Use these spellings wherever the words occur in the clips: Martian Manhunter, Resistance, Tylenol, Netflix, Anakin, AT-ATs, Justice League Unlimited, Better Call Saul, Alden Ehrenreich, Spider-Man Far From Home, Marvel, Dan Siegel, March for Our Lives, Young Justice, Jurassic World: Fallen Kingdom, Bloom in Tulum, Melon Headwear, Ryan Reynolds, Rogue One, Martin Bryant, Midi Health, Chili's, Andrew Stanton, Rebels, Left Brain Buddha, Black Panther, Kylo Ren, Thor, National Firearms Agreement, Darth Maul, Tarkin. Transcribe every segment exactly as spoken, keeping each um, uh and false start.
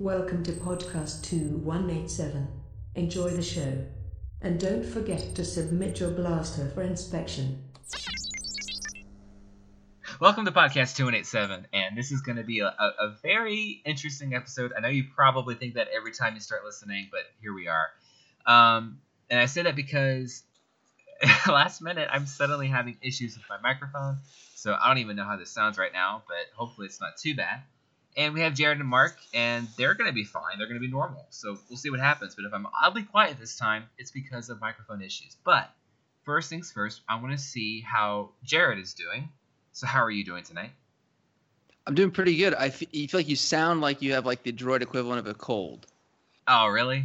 Welcome to Podcast twenty-one eighty-seven. Enjoy the show. And don't forget to submit your blaster for inspection. Welcome to Podcast twenty-one eighty-seven, and this is going to be a, a, a very interesting episode. I know you probably think that every time you start listening, but here we are. Um, and I say that because last minute I'm suddenly having issues with my microphone, so I don't even know how this sounds right now, but hopefully it's not too bad. And we have Jared and Mark, and they're going to be fine. They're going to be normal. So we'll see what happens. But if I'm oddly quiet this time, it's because of microphone issues. But first things first, I want to see how Jared is doing. So how are you doing tonight? I'm doing pretty good. I f- you feel like you sound like you have like the droid equivalent of a cold. Oh, really?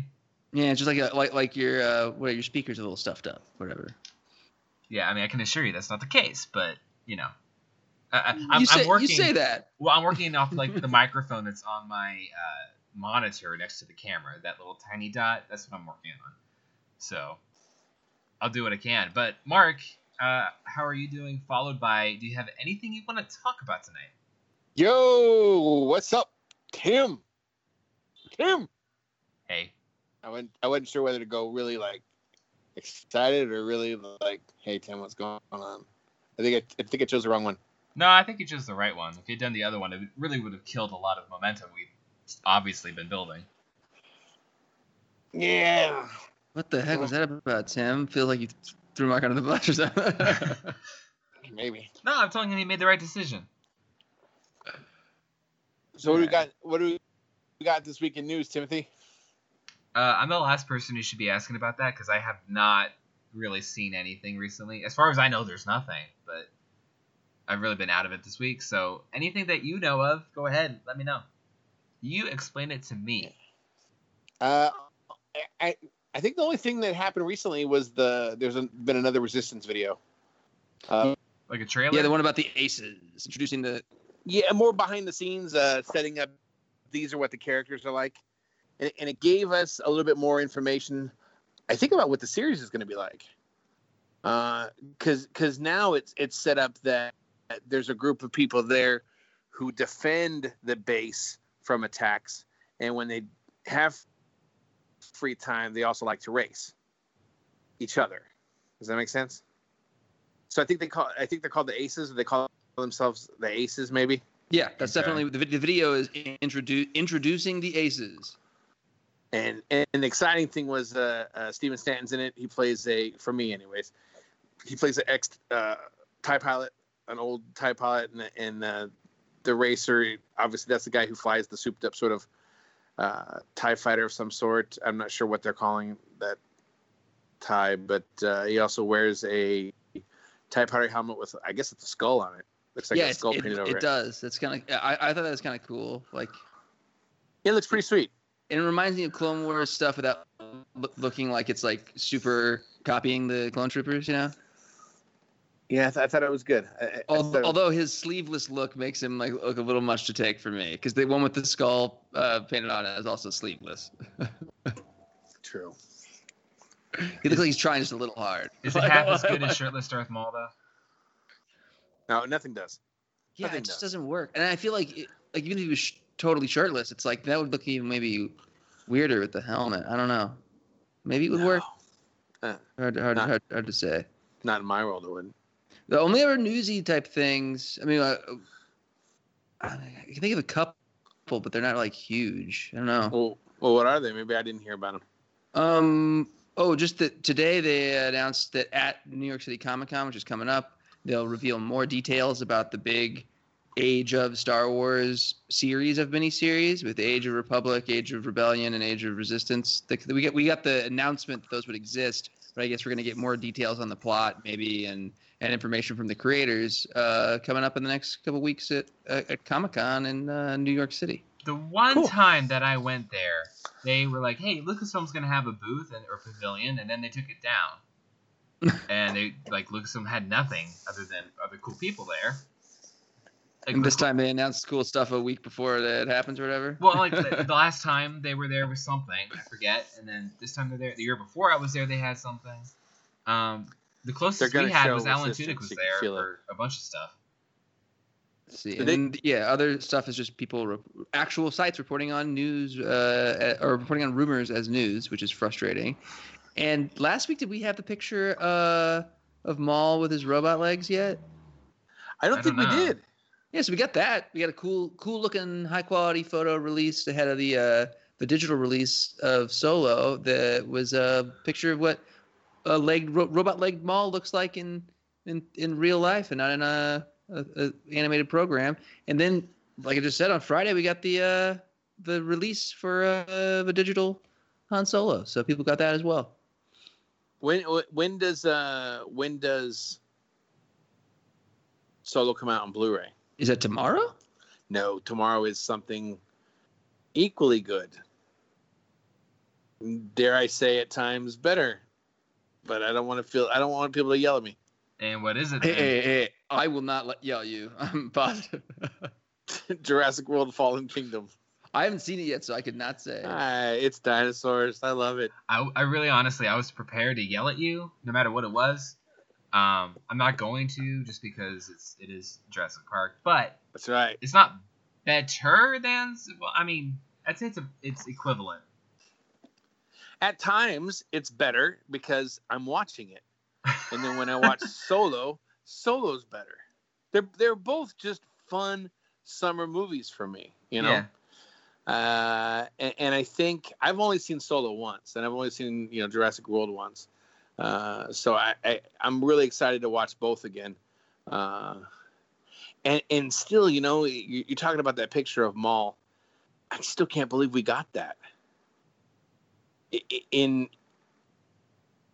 Yeah, just like like like your uh, what your speakers are a little stuffed up, whatever. Yeah, I mean, I can assure you that's not the case, but you know. I, I'm, you, say, I'm working, you say that. Well, I'm working off like the microphone that's on my uh, monitor next to the camera. That little tiny dot. That's what I'm working on. So I'll do what I can. But Mark, uh, how are you doing? Followed by, do you have anything you want to talk about tonight? Yo, what's up, Tim? Tim. Hey. I went. I wasn't sure whether to go really like excited or really like, hey Tim, what's going on? I think I, I think I chose the wrong one. No, I think you chose the right one. If you'd done the other one, it really would have killed a lot of momentum we've obviously been building. Yeah. What the heck was that about, Tim? Feels like you threw Mark under the bus or something. Maybe. No, I'm telling him he made the right decision. So what do we got? What do we got this week in news, Timothy? Uh, I'm the last person who should be asking about that because I have not really seen anything recently. As far as I know, there's nothing, but I've really been out of it this week, so anything that you know of, go ahead, let me know. You explain it to me. Uh, I I think the only thing that happened recently was the there's a, been another Resistance video. Uh, like a trailer? Yeah, the one about the Aces, introducing the... Yeah, more behind the scenes, uh, setting up these are what the characters are like, and, and it gave us a little bit more information, I think, about what the series is going to be like. Uh, 'cause, 'cause now it's it's set up that there's a group of people there who defend the base from attacks. And when they have free time, they also like to race each other. Does that make sense? So I think they call, I think they're called the Aces, or they call themselves the Aces, maybe. Yeah, that's okay. Definitely. The video is introdu- introducing the Aces. And, and the exciting thing was uh, uh, Steven Stanton's in it. He plays a, for me anyways, he plays an ex uh, TIE pilot. An old TIE pilot, and, and uh, the racer, obviously that's the guy who flies the souped up sort of uh, TIE fighter of some sort. I'm not sure what they're calling that TIE, but uh, he also wears a TIE fighter helmet with, I guess it's a skull on it. Looks like yeah, a skull it, painted it, over it. It does. It's kind of, I, I thought that was kind of cool. Like, it looks pretty sweet. And it reminds me of Clone Wars stuff without looking like it's like super copying the Clone Troopers, you know? Yeah, I, th- I thought it was good. I, although, I was... although his sleeveless look makes him like look a little much to take for me, because the one with the skull uh, painted on it is also sleeveless. True. He looks like he's trying just a little hard. Is it half as good as shirtless Darth Maul though? No, nothing does. Yeah, nothing it just does. doesn't work. And I feel like, it, like even if he was sh- totally shirtless, it's like that would look even maybe weirder with the helmet. I don't know. Maybe it would no. work. Uh, hard, hard, not... hard, hard to say. Not in my world, it wouldn't. The only other newsy type things, I mean, I, I can think of a couple, but they're not like huge. I don't know. Well, well, what are they? Maybe I didn't hear about them. Um. Oh, just that today they announced that at New York City Comic-Con, which is coming up, they'll reveal more details about the big Age of Star Wars series of miniseries with Age of Republic, Age of Rebellion, and Age of Resistance. The, we got we got the announcement that those would exist, but I guess we're going to get more details on the plot maybe and, and information from the creators uh, coming up in the next couple weeks at, uh, at Comic-Con in uh, New York City. The one cool. time that I went there, they were like, hey, Lucasfilm's going to have a booth and, or pavilion, and then they took it down. And they like Lucasfilm had nothing other than other cool people there. Like, and this time they announced cool stuff a week before it happens or whatever? Well, like the, the last time they were there was something. I forget. And then this time they're there. The year before I was there, they had something. Um, the closest we had was Alan Tudyk was there for a bunch of stuff. See, so and they, yeah, other stuff is just people, re- actual sites reporting on news uh, or reporting on rumors as news, which is frustrating. And last week, did we have the picture uh, of Maul with his robot legs yet? I don't I think don't we did. Yeah, so we got that. We got a cool, cool looking, high quality photo released ahead of the uh, the digital release of Solo. That was a picture of what a leg ro- robot legged Maul looks like in, in in real life, and not in a. A, a animated program. And then, like I just said, on Friday we got the uh, the release for uh, the digital Han Solo, so people got that as well. When when does uh, when does Solo come out on Blu-ray? Is that tomorrow? No, tomorrow is something equally good. Dare I say, at times better, but I don't want to feel. I don't want people to yell at me. And what is it? Hey, hey, hey. I will not let yell you. I'm positive. Jurassic World Fallen Kingdom. I haven't seen it yet, so I could not say. Uh, it's dinosaurs. I love it. I, I really, honestly, I was prepared to yell at you, no matter what it was. Um, I'm not going to, just because it's it is Jurassic Park. But that's right. It's not better than. Well, I mean, I'd say it's a, it's equivalent. At times, it's better because I'm watching it. And then when I watch Solo, Solo's better. They're they're both just fun summer movies for me, you know. Yeah. Uh, and, and I think I've only seen Solo once, and I've only seen you know Jurassic World once. Uh, so I, I I'm really excited to watch both again. Uh, and and still, you know, you, you're talking about that picture of Maul. I still can't believe we got that. In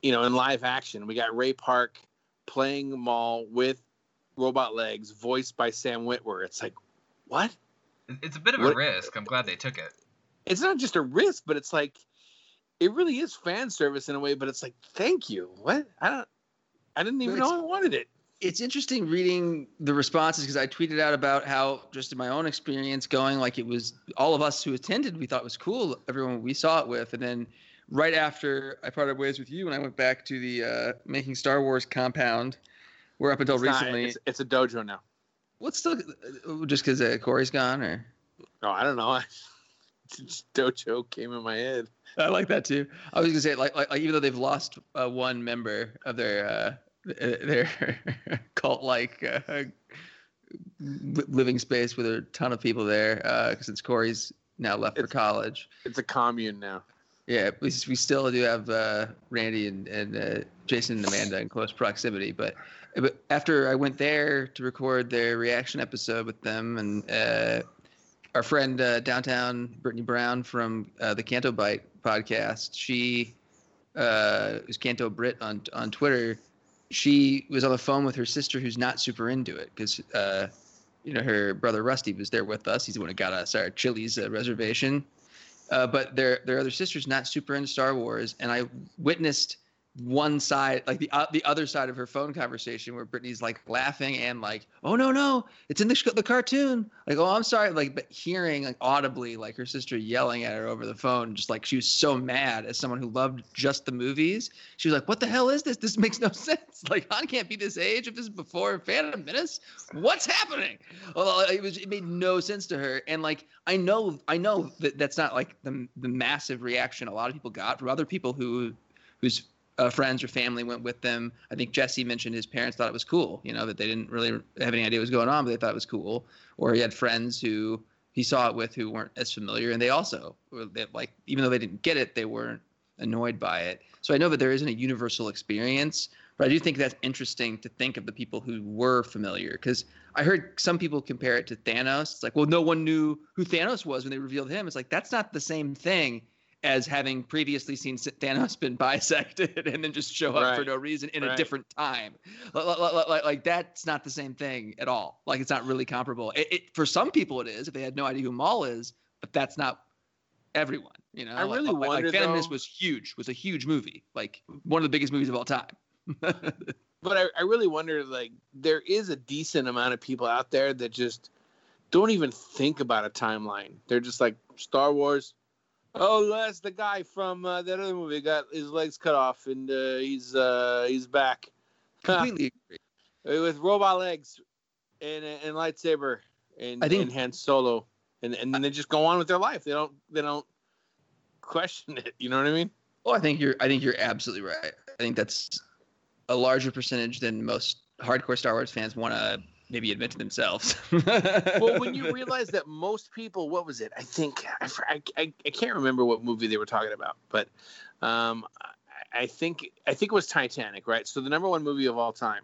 you know in live action, we got Ray Park playing Maul with robot legs, voiced by Sam Witwer. It's like, what? It's a bit of what? a risk. I'm glad they took it. It's not just a risk, but it's like, it really is fan service in a way, but it's like, thank you. What? I don't, I didn't even know I wanted it. It's interesting reading the responses, because I tweeted out about how, just in my own experience, going like it was all of us who attended, we thought it was cool, everyone we saw it with. And then right after I parted ways with you, and I went back to the uh, Making Star Wars compound, where up until it's recently... Not, it's, it's a dojo now. What's well, still... Just because uh, Corey's gone, or... Oh, I don't know. I, dojo came in my head. I like that, too. I was going to say, like, like, even though they've lost uh, one member of their uh, their cult-like uh, living space with a ton of people there, because uh, since Corey's now left it's, for college. It's a commune now. Yeah, we we still do have uh, Randy and and uh, Jason and Amanda in close proximity. But, but after I went there to record their reaction episode with them, and uh, our friend uh, downtown Brittany Brown from uh, the Canto Bite podcast, she uh, was Canto Brit on on Twitter. She was on the phone with her sister, who's not super into it, because uh, you know her brother Rusty was there with us. He's the one who got us our Chili's uh, reservation. Uh, but their their other sister's not super into Star Wars, and I witnessed one side, like the uh, the other side of her phone conversation, where Brittany's like laughing and like, "Oh no no, it's in the the cartoon." Like, "Oh, I'm sorry." Like, but hearing like audibly like her sister yelling at her over the phone, just like she was so mad. As someone who loved just the movies, she was like, "What the hell is this? This makes no sense. Like, Han can't be this age if this is before Phantom Menace. What's happening?" Well, it was it made no sense to her, and like. I know, I know that that's not like the the massive reaction a lot of people got from other people who, whose uh, friends or family went with them. I think Jesse mentioned his parents thought it was cool, you know, that they didn't really have any idea what was going on, but they thought it was cool. Or he had friends who he saw it with who weren't as familiar, and they also, they, like, even though they didn't get it, they weren't annoyed by it. So I know that there isn't a universal experience, but I do think that's interesting to think of the people who were familiar, because I heard some people compare it to Thanos. It's like, well, no one knew who Thanos was when they revealed him. It's like, that's not the same thing as having previously seen Thanos been bisected and then just show up right. for no reason in right. a different time. Like, like, like, that's not the same thing at all. Like, it's not really comparable. It, it, for some people it is, if they had no idea who Maul is, but that's not everyone. You know, I really like, wonder, like, Phantom Menace was huge, was a huge movie, like one of the biggest movies of all time. But I, I really wonder, like, there is a decent amount of people out there that just don't even think about a timeline. They're just like, Star Wars. Oh, that's the guy from uh, that other movie got his legs cut off, and uh, he's uh, he's back. Completely agree. With robot legs. and, and lightsaber and, I think, and Han Solo, and and then they just go on with their life. They don't they don't question it. You know what I mean? Oh, I think you're I think you're absolutely right. I think that's a larger percentage than most hardcore Star Wars fans want to maybe admit to themselves. Well, when you realize that most people, what was it? I think I, I, I can't remember what movie they were talking about, but um, I think I think it was Titanic, right? So the number one movie of all time.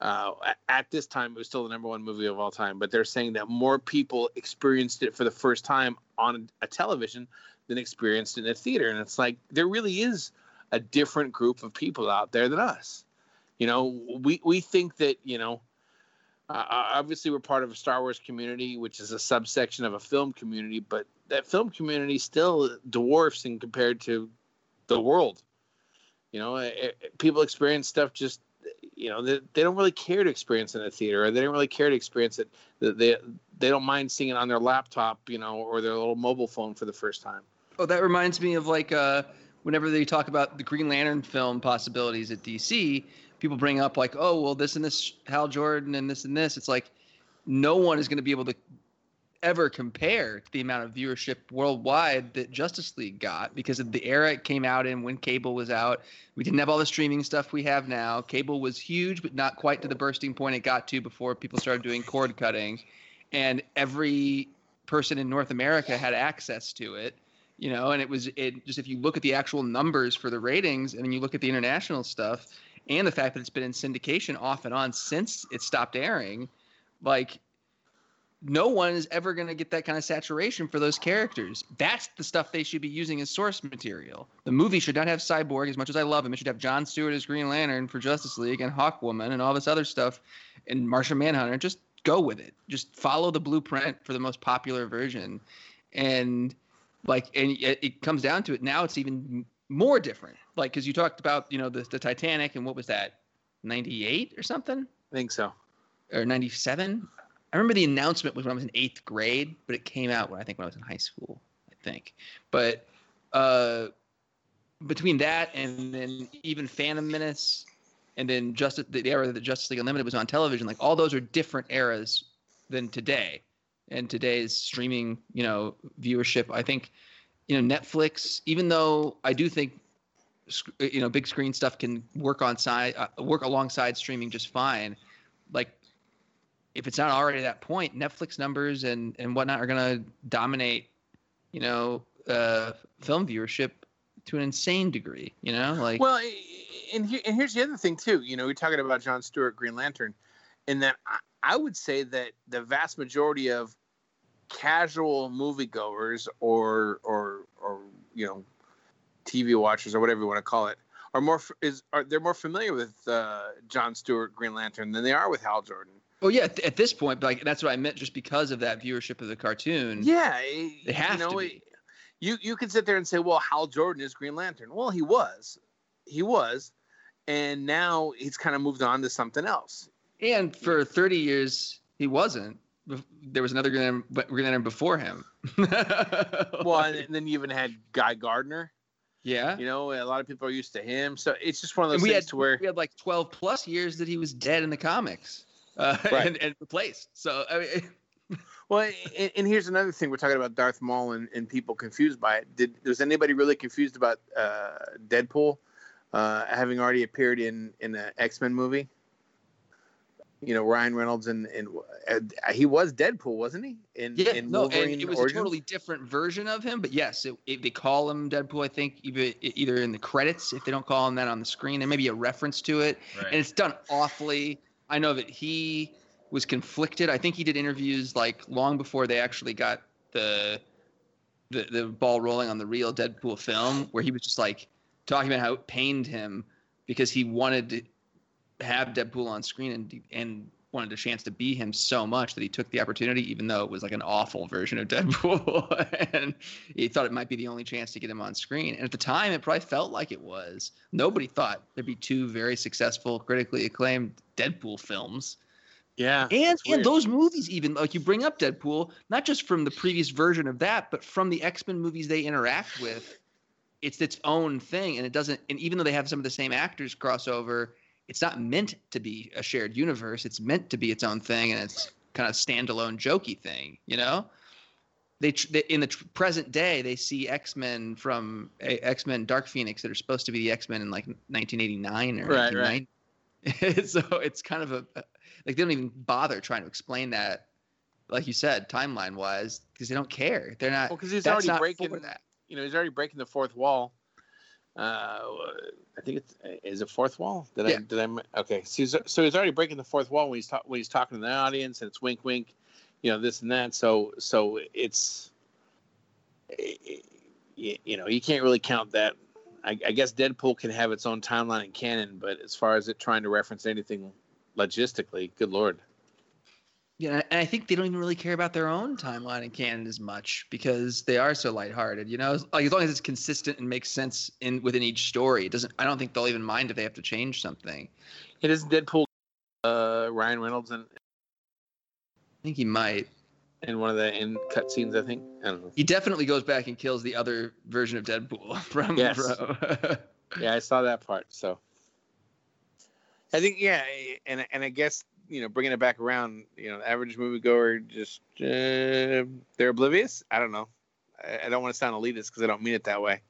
Uh, at this time, it was still the number one movie of all time, but they're saying that more people experienced it for the first time on a television than experienced it in a theater. And it's like, there really is a different group of people out there than us. You know, we, we think that, you know, uh, obviously we're part of a Star Wars community, which is a subsection of a film community, but that film community still dwarfs in compared to the world. You know, it, it, people experience stuff just, you know, they, they don't really care to experience it in a theater, or they don't really care to experience it. They they don't mind seeing it on their laptop, you know, or their little mobile phone for the first time. Oh, that reminds me of like uh, whenever they talk about the Green Lantern film possibilities at D C, people bring up like, oh, well, this and this, Hal Jordan and this and this. It's like no one is going to be able to ever compare to the amount of viewership worldwide that Justice League got because of the era it came out in when cable was out. We didn't have all the streaming stuff we have now. Cable was huge, but not quite to the bursting point it got to before people started doing cord cutting. And every person in North America had access to it, you know, and it was it just if you look at the actual numbers for the ratings and then you look at the international stuff and the fact that it's been in syndication off and on since it stopped airing, like no one is ever going to get that kind of saturation for those characters. That's the stuff they should be using as source material. The movie should not have Cyborg, as much as I love him. It should have Jon Stewart as Green Lantern for Justice League and Hawkwoman and all this other stuff and Martian Manhunter. Just go with it. Just follow the blueprint for the most popular version. And like, and it, it comes down to it. Now it's even more different. Like, because you talked about, you know, the, the Titanic and what was that, ninety-eight or something? I think so. Or ninety-seven? I remember the announcement was when I was in eighth grade, but it came out when I think when I was in high school, I think. But uh, between that and then even Phantom Menace and then Justice, the era that Justice League Unlimited was on television, like all those are different eras than today. And today's streaming, you know, viewership, I think, you know, Netflix, even though I do think, you know, big screen stuff can work on side, uh, work alongside streaming just fine. Like, if it's not already at that point, Netflix numbers and, and whatnot are going to dominate, you know, uh, film viewership to an insane degree, you know? Like, well, and, here, and here's the other thing, too. You know, we're talking about Jon Stewart, Green Lantern, and that I, I would say that the vast majority of casual moviegoers or, or, or you know, T V watchers or whatever you want to call it, are more is are they're more familiar with uh, Jon Stewart, Green Lantern than they are with Hal Jordan. Well, yeah, at this point, like that's what I meant, just because of that viewership of the cartoon. Yeah, they have you know, to be. You you could sit there and say, well, Hal Jordan is Green Lantern. Well, he was, he was, and now he's kind of moved on to something else. And for thirty years, he wasn't. There was another Green Lantern before him. Well, and then you even had Guy Gardner. Yeah, you know, a lot of people are used to him, so it's just one of those things had, to where we had like twelve plus years that he was dead in the comics. Uh, right. and, and replaced. So, I mean, well, and, and here's another thing. We're talking about Darth Maul and, and people confused by it. Did was anybody really confused about uh, Deadpool uh, having already appeared in in an X-Men movie? You know, Ryan Reynolds and and uh, he was Deadpool, wasn't he? In, yeah, in no, Wolverine and it was Origins? A totally different version of him. But yes, it, it, they call him Deadpool. I think either, either in the credits, if they don't call him that on the screen, and maybe a reference to it. Right. And it's done awfully. I know that he was conflicted. I think he did interviews like long before they actually got the, the the ball rolling on the real Deadpool film, where he was just like talking about how it pained him because he wanted to have Deadpool on screen and and wanted a chance to be him so much that he took the opportunity, even though it was like an awful version of Deadpool. And he thought it might be the only chance to get him on screen. And at the time, it probably felt like it was. Nobody thought there'd be two very successful, critically acclaimed Deadpool films. Yeah. And, and those movies even, like you bring up Deadpool, not just from the previous version of that, but from the X-Men movies they interact with. It's its own thing. And it doesn't – and even though they have some of the same actors crossover – it's not meant to be a shared universe. It's meant to be its own thing, and it's kind of standalone, jokey thing, you know? They, they in the present day, they see X-Men from uh, X-Men Dark Phoenix that are supposed to be the X-Men in like nineteen eighty-nine or right, right. So it's kind of a – like they don't even bother trying to explain that, like you said, timeline-wise, because they don't care. They're not – well, because he's already breaking that. You know, he's already breaking the fourth wall. Uh, I think it's is it fourth wall? Did yeah. I did I okay? So he's, so he's already breaking the fourth wall when he's ta- when he's talking to the audience, and it's wink, wink, you know, this and that. So so it's it, you know you can't really count that. I, I guess Deadpool can have its own timeline and canon, but as far as it trying to reference anything logistically, good lord. Yeah, and I think they don't even really care about their own timeline and canon as much because they are so lighthearted, you know. Like as long as it's consistent and makes sense in within each story, it doesn't. I don't think they'll even mind if they have to change something. It is Deadpool, uh, Ryan Reynolds, and I think he might in one of the end cut scenes. I think I don't know. He definitely goes back and kills the other version of Deadpool from yes. Bro. Yeah, I saw that part. So I think yeah, and and I guess. You know, bringing it back around, you know, the average moviegoer just, uh, they're oblivious. I don't know. I, I don't want to sound elitist because I don't mean it that way.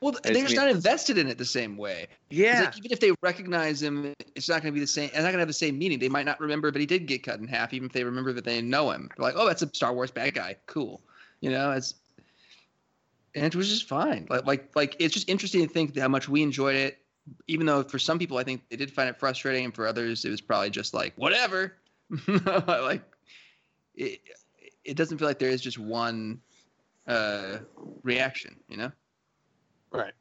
Well, they're just not invested in it the same way. Yeah. Like, even if they recognize him, it's not going to be the same. It's not going to have the same meaning. They might not remember, but he did get cut in half, even if they remember that they know him. They're like, oh, that's a Star Wars bad guy. Cool. You know, it's, and it was just fine. Like, like, like it's just interesting to think how much we enjoyed it. Even though for some people I think they did find it frustrating, and for others it was probably just like whatever. Like it, it doesn't feel like there is just one uh, reaction, you know? Right.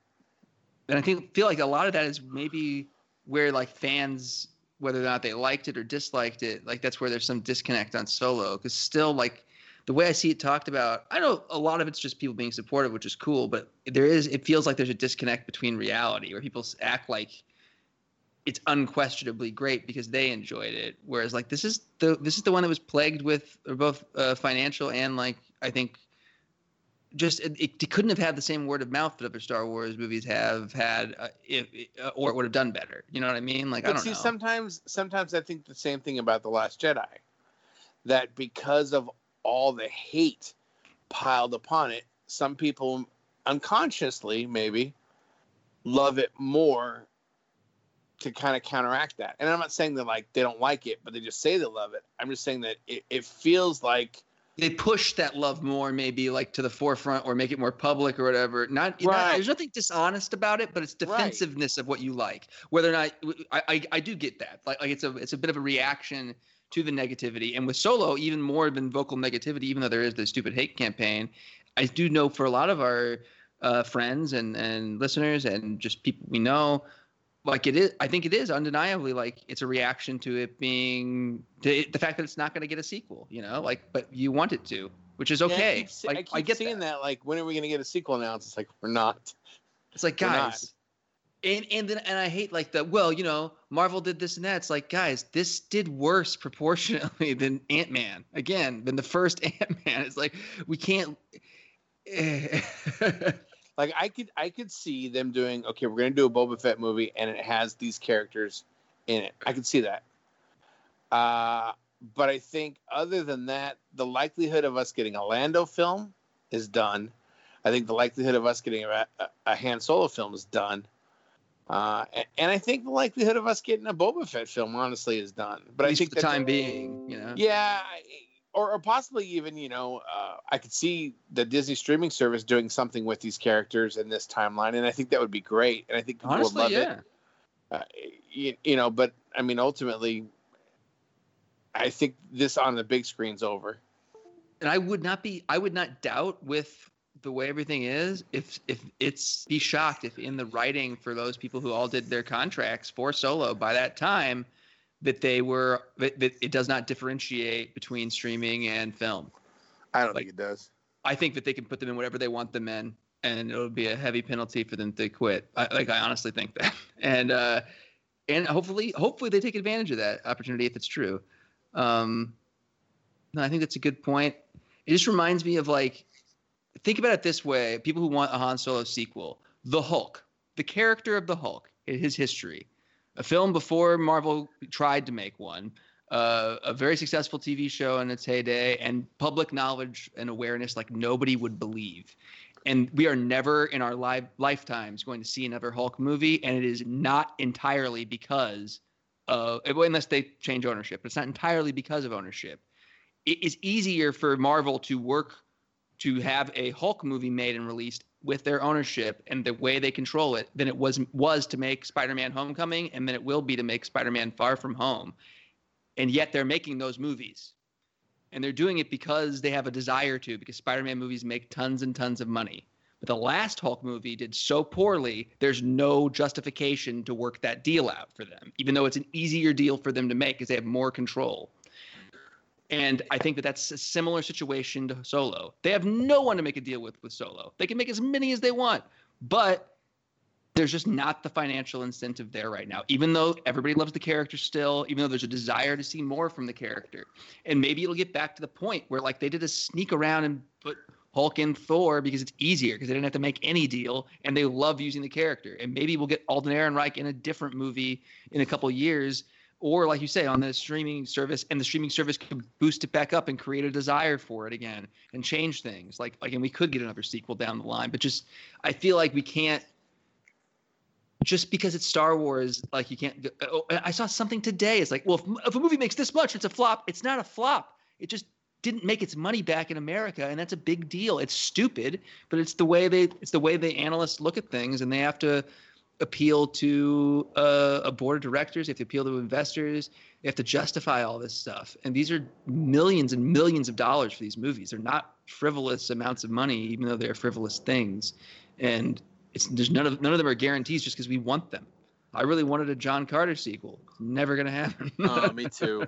And I think feel like a lot of that is maybe where like fans, whether or not they liked it or disliked it, like that's where there's some disconnect on Solo, because still like the way I see it talked about, I know a lot of it's just people being supportive, which is cool, but there is, it feels like there's a disconnect between reality where people act like it's unquestionably great because they enjoyed it. Whereas like, this is the, this is the one that was plagued with both uh, financial and like, I think just, it, it couldn't have had the same word of mouth that other Star Wars movies have had uh, if, uh, or it would have done better. You know what I mean? Like, but I don't see, know. Sometimes, sometimes I think the same thing about The Last Jedi, that because of all the hate piled upon it, some people unconsciously maybe love it more to kind of counteract that. And I'm not saying that like they don't like it, but they just say they love it. I'm just saying that it, it feels like they push that love more, maybe like to the forefront or make it more public or whatever. Not, you right. know, there's nothing dishonest about it, but it's defensiveness right. of what you like. Whether or not I, I, I do get that. Like, like it's a it's a bit of a reaction to the negativity, and with Solo, even more than vocal negativity, even though there is the stupid hate campaign, I do know for a lot of our uh, friends and, and listeners and just people we know, like it is, I think it is undeniably like it's a reaction to it being to it, the fact that it's not going to get a sequel, you know, like but you want it to, which is okay. Yeah, I keep, like, I keep I get seeing that. that, like when are we going to get a sequel now? It's like we're not. It's like guys. And and then and I hate like the well you know Marvel did this and that. It's like guys, this did worse proportionally than Ant-Man again than the first Ant-Man. It's like we can't. Like I could I could see them doing okay. We're gonna do a Boba Fett movie and it has these characters in it. I could see that. Uh, but I think other than that, the likelihood of us getting a Lando film is done. I think the likelihood of us getting a, a, a Han Solo film is done. Uh, and I think the likelihood of us getting a Boba Fett film, honestly, is done. But at least I think for the time being, you know, yeah, or, or possibly even, you know, uh, I could see the Disney streaming service doing something with these characters in this timeline, and I think that would be great. And I think people honestly, would love yeah. it. Uh, you, you know, but I mean, ultimately, I think this on the big screen's over. And I would not be, I would not doubt with. The way everything is, if if it's be shocked if in the writing for those people who all did their contracts for Solo by that time, that they were that, that it does not differentiate between streaming and film. I don't like, think it does. I think that they can put them in whatever they want them in, and it'll be a heavy penalty for them to quit. I, like I honestly think that, and uh, and hopefully hopefully they take advantage of that opportunity if it's true. Um, no, I think that's a good point. It just reminds me of like. Think about it this way. People who want a Han Solo sequel, the Hulk, the character of the Hulk, his history, a film before Marvel tried to make one, uh, a very successful T V show in its heyday, and public knowledge and awareness like nobody would believe. And we are never in our li- lifetimes going to see another Hulk movie, and it is not entirely because of, unless they change ownership, but it's not entirely because of ownership. It is easier for Marvel to work to have a Hulk movie made and released with their ownership and the way they control it than it was was to make Spider-Man Homecoming, and then it will be to make Spider-Man Far From Home. And yet they're making those movies. And they're doing it because they have a desire to, because Spider-Man movies make tons and tons of money. But the last Hulk movie did so poorly, there's no justification to work that deal out for them, even though it's an easier deal for them to make because they have more control. And I think that that's a similar situation to Solo. They have no one to make a deal with with Solo. They can make as many as they want, but there's just not the financial incentive there right now, even though everybody loves the character still, even though there's a desire to see more from the character. And maybe it'll get back to the point where, like, they did a sneak around and put Hulk in Thor because it's easier, because they didn't have to make any deal, and they love using the character. And maybe we'll get Alden Ehrenreich in a different movie in a couple years, or, like you say, on the streaming service, and the streaming service could boost it back up and create a desire for it again and change things. Like, again, we could get another sequel down the line, but just I feel like we can't – just because it's Star Wars, like you can't oh, – I saw something today. It's like, well, if, if a movie makes this much, it's a flop. It's not a flop. It just didn't make its money back in America, and that's a big deal. It's stupid, but it's the way they – it's the way the analysts look at things, and they have to – appeal to uh, a board of directors. They have to appeal to investors. They have to justify all this stuff. And these are millions and millions of dollars for these movies. They're not frivolous amounts of money, even though they're frivolous things. And it's there's none of none of them are guarantees just because we want them. I really wanted a John Carter sequel. It's never going to happen. Oh, me too.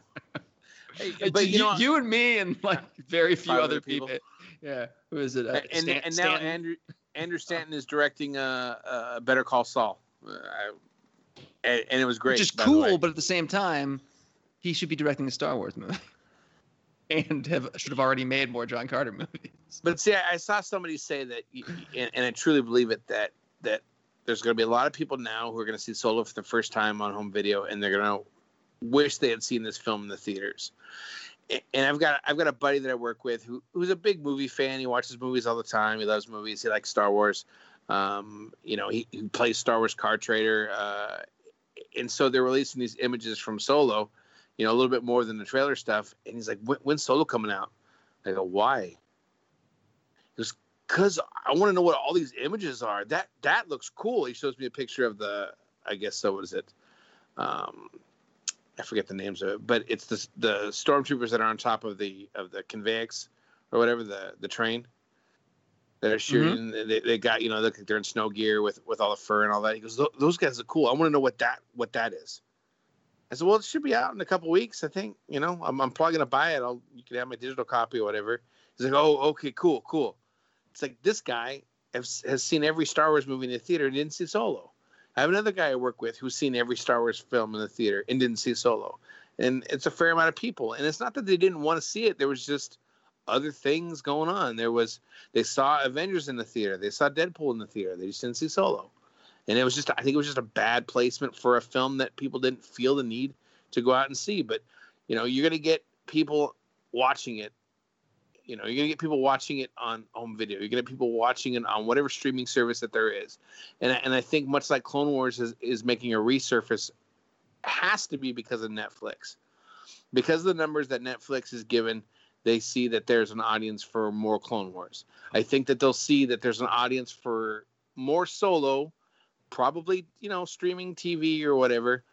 Hey, but, but you, you, know, you and me and like very few other people. people. Yeah. Who is it? Uh, and, Stan, and now Stan? Andrew... Andrew Stanton is directing a uh, uh, Better Call Saul, uh, I, and it was great. Which is cool, but at the same time, he should be directing a Star Wars movie, and have should have already made more John Carter movies. But see, I, I saw somebody say that, and, and I truly believe it, that that there's going to be a lot of people now who are going to see Solo for the first time on home video, and they're going to wish they had seen this film in the theaters. And I've got I've got a buddy that I work with who who's a big movie fan. He watches movies all the time. He loves movies. He likes Star Wars. Um, you know, he, he plays Star Wars card trader. Uh, and so they're releasing these images from Solo, you know, a little bit more than the trailer stuff. And he's like, when, when's Solo coming out? I go, why? He goes, because I want to know what all these images are. That that looks cool. He shows me a picture of the, I guess, so what is it? Um I forget the names of it, but it's the the stormtroopers that are on top of the of the conveyance or whatever the, the train that are shooting. Mm-hmm. They they got you know look like they're in snow gear with, with all the fur and all that. He goes, those guys are cool. I want to know what that what that is. I said, well, it should be out in a couple weeks. I think you know I'm I'm probably gonna buy it. I'll you can have my digital copy or whatever. He's like, oh, okay, cool, cool. It's like this guy has, has seen every Star Wars movie in the theater and didn't see Solo. I have another guy I work with who's seen every Star Wars film in the theater and didn't see Solo. And it's a fair amount of people. And it's not that they didn't want to see it. There was just other things going on. There was, they saw Avengers in the theater. They saw Deadpool in the theater. They just didn't see Solo. And it was just, I think it was just a bad placement for a film that people didn't feel the need to go out and see. But, you know, you're going to get people watching it. You know, you're going to get people watching it on home video. You're going to get people watching it on whatever streaming service that there is. And, and I think much like Clone Wars is, is making a resurface, has to be because of Netflix. Because of the numbers that Netflix is given, they see that there's an audience for more Clone Wars. I think that they'll see that there's an audience for more Solo, probably, you know, streaming T V or whatever,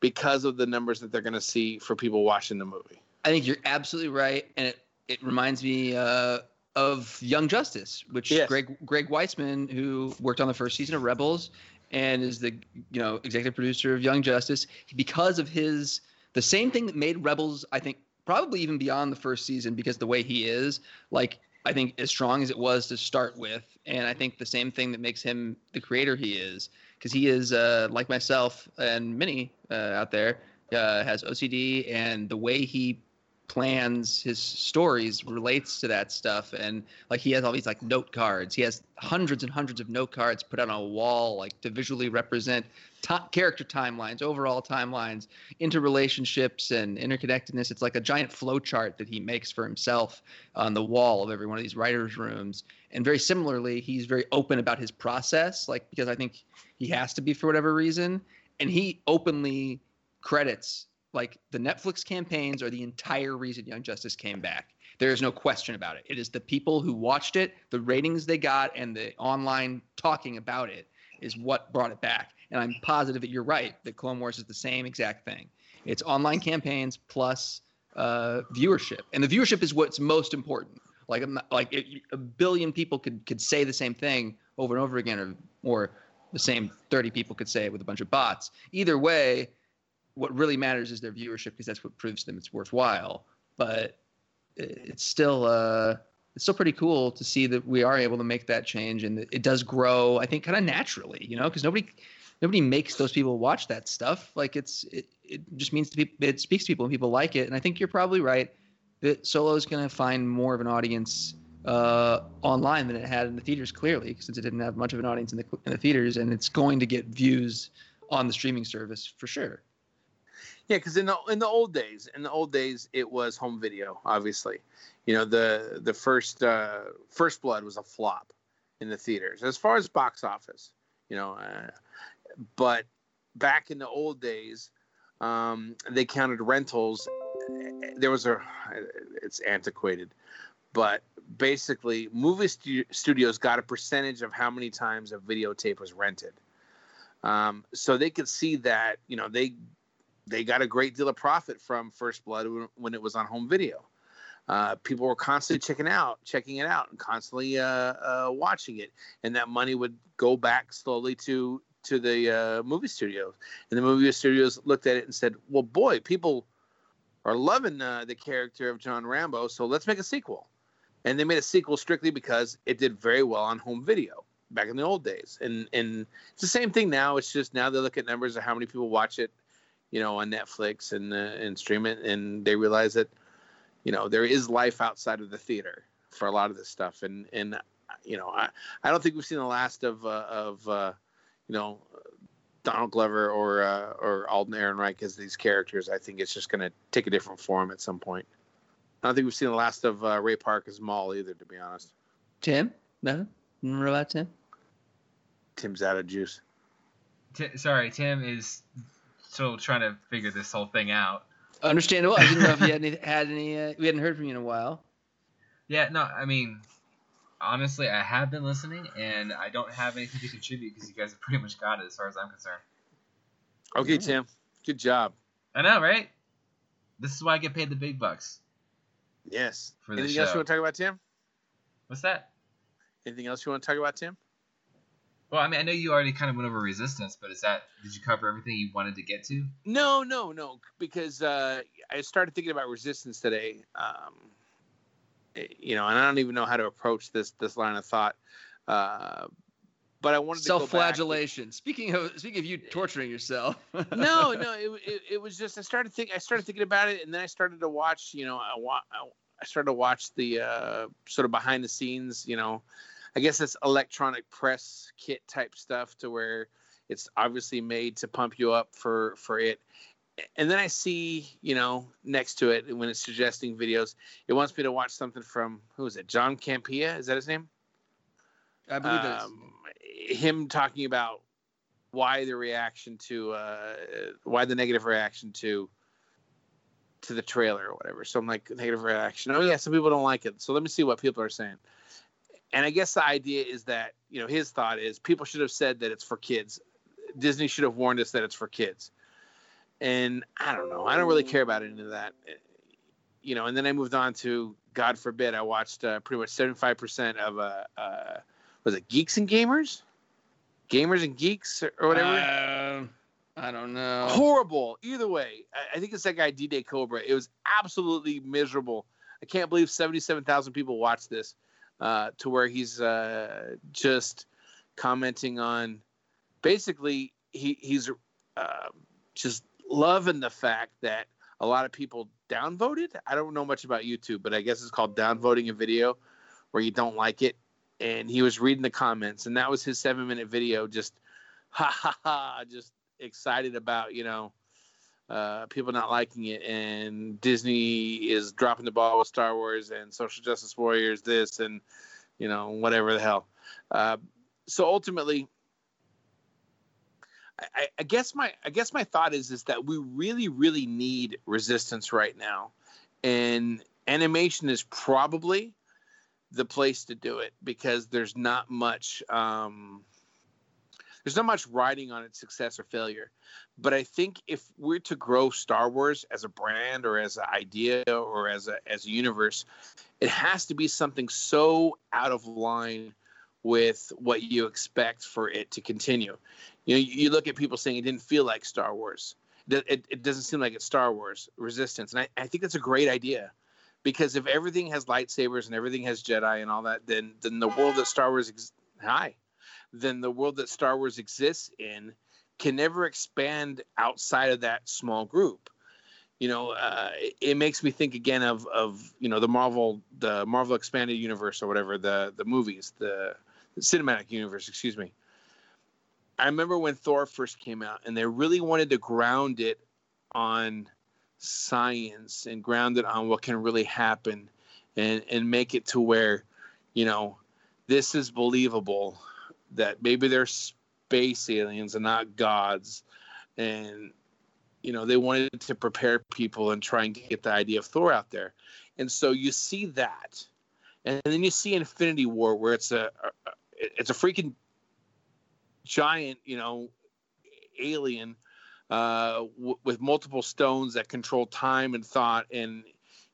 because of the numbers that they're going to see for people watching the movie. I think you're absolutely right. And it It reminds me uh, of Young Justice, which yes. Greg Greg Weisman, who worked on the first season of Rebels and is the you know executive producer of Young Justice, because of his the same thing that made Rebels, I think, probably even beyond the first season, because the way he is, like I think as strong as it was to start with, and I think the same thing that makes him the creator he is, because he is uh, like myself and many uh, out there uh, has O C D, and the way he plans, his stories relates to that stuff. And like, he has all these like note cards. He has hundreds and hundreds of note cards put on a wall, like to visually represent t- character timelines, overall timelines, interrelationships and interconnectedness. It's like a giant flow chart that he makes for himself on the wall of every one of these writers' rooms. And very similarly, he's very open about his process, like, because I think he has to be for whatever reason. And he openly credits like the Netflix campaigns are the entire reason Young Justice came back. There is no question about it. It is the people who watched it, the ratings they got, and the online talking about it is what brought it back. And I'm positive that you're right, that Clone Wars is the same exact thing. It's online campaigns plus uh, viewership. And the viewership is what's most important. Like, I'm not, like it, a billion people could, could say the same thing over and over again, or, or the same thirty people could say it with a bunch of bots. Either way, what really matters is their viewership, because that's what proves to them it's worthwhile. But it's still uh, it's still pretty cool to see that we are able to make that change, and it does grow, I think, kind of naturally, you know, because nobody nobody makes those people watch that stuff. Like, it's it, it just means to people, it speaks to people, and people like it. And I think you're probably right that Solo is going to find more of an audience uh, online than it had in the theaters, clearly, since it didn't have much of an audience in the in the theaters, and it's going to get views on the streaming service for sure. Yeah, because in the in the old days, in the old days, it was home video. Obviously, you know, the the first uh, First Blood was a flop in the theaters as far as box office. You know, uh, but back in the old days, um, they counted rentals. There was a it's antiquated, but basically, movie stu- studios got a percentage of how many times a videotape was rented, um, so they could see that, you know, they. They got a great deal of profit from First Blood when it was on home video. Uh, people were constantly checking out, checking it out, and constantly uh, uh, watching it. And that money would go back slowly to to the uh, movie studios. And the movie studios looked at it and said, "Well, boy, people are loving uh, the character of John Rambo, so let's make a sequel." And they made a sequel strictly because it did very well on home video back in the old days. And and it's the same thing now. It's just now they look at numbers of how many people watch it, you know, on Netflix and uh, and stream it, and they realize that, you know, there is life outside of the theater for a lot of this stuff. And and you know, I, I don't think we've seen the last of uh, of uh, you know, Donald Glover or uh, or Alden Ehrenreich as these characters. I think it's just going to take a different form at some point. I don't think we've seen the last of uh, Ray Park as Maul either, to be honest. Tim, no, remember about Tim? Tim's out of juice. T- sorry, Tim is. Still trying to figure this whole thing out. Understandable. I didn't know if you had any. Had any uh, we hadn't heard from you in a while. Yeah, no, I mean, honestly, I have been listening, and I don't have anything to contribute because you guys have pretty much got it as far as I'm concerned. Okay, yeah. Tim. Good job. I know, right? This is why I get paid the big bucks. Yes. For anything else show. You want to talk about, Tim? What's that? Anything else you want to talk about, Tim? Well, I mean, I know you already kind of went over Resistance, but is that did you cover everything you wanted to get to? No, no, no, because uh, I started thinking about Resistance today, um, you know, and I don't even know how to approach this this line of thought. Uh, but I wanted to go back. Self-flagellation. Speaking of speaking of you torturing yourself. no, no, it, it it was just I started think I started thinking about it, and then I started to watch. You know, I wa- I started to watch the uh, sort of behind the scenes. You know. I guess it's electronic press kit type stuff to where it's obviously made to pump you up for, for it. And then I see, you know, next to it when it's suggesting videos, it wants me to watch something from, who is it? John Campia? Is that his name? I believe um, that's him talking about why the reaction to, uh, why the negative reaction to, to the trailer or whatever. So I'm like, negative reaction. Oh yeah. Some people don't like it. So let me see what people are saying. And I guess the idea is that, you know, his thought is people should have said that it's for kids. Disney should have warned us that it's for kids. And I don't know. I don't really care about any of that. You know, and then I moved on to, God forbid, I watched uh, pretty much seventy-five percent of, uh, uh, was it Geeks and Gamers? Gamers and Geeks or, or whatever? Uh, I don't know. Horrible. Either way. I, I think it's that guy D-Day Cobra. It was absolutely miserable. I can't believe seventy-seven thousand people watched this. Uh, to where he's uh, just commenting on, basically, he, he's uh, just loving the fact that a lot of people downvoted? I don't know much about YouTube, but I guess it's called downvoting a video where you don't like it. And he was reading the comments, and that was his seven-minute video, just ha ha ha, just excited about, you know, uh, people not liking it, and Disney is dropping the ball with Star Wars and social justice warriors, this and, you know, whatever the hell. Uh, so ultimately, I, I guess my I guess my thought is is that we really really need resistance right now, and animation is probably the place to do it, because there's not much um, there's not much riding on its success or failure. But I think if we're to grow Star Wars as a brand or as an idea or as a as a universe, it has to be something so out of line with what you expect for it to continue. You know, you look at people saying it didn't feel like Star Wars. It, it doesn't seem like it's Star Wars Resistance, and I, I think that's a great idea. Because if everything has lightsabers and everything has Jedi and all that, then then the world that Star Wars ex- hi, then the world that Star Wars exists in can never expand outside of that small group. You know, uh, it, it makes me think again of of you know the Marvel the Marvel Expanded Universe or whatever the the movies the, the cinematic universe. Excuse me. I remember when Thor first came out, and they really wanted to ground it on science and grounded on what can really happen, and and make it to where, you know, this is believable, that maybe they're space aliens and not gods. And, you know, they wanted to prepare people and try and get the idea of Thor out there. And so you see that, and then you see Infinity War, where it's a, a it's a freaking giant, you know, alien Uh, w- with multiple stones that control time and thought, and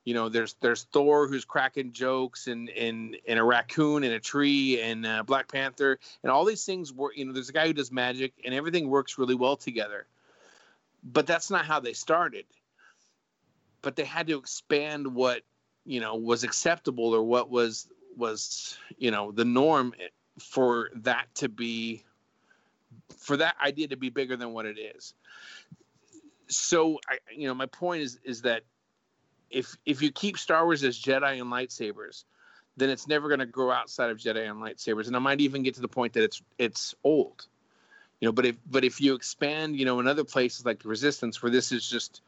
you know, there's there's Thor who's cracking jokes, and and and a raccoon and a tree and uh, Black Panther and all these things were, you know, there's a guy who does magic, and everything works really well together. But that's not how they started. But they had to expand what, you know, was acceptable, or what was was you know the norm, for that to be, for that idea to be bigger than what it is. So, I, you know, my point is is that if if you keep Star Wars as Jedi and lightsabers, then it's never going to grow outside of Jedi and lightsabers. And I might even get to the point that it's it's old, you know. But if but if you expand, you know, in other places like the Resistance, where this is just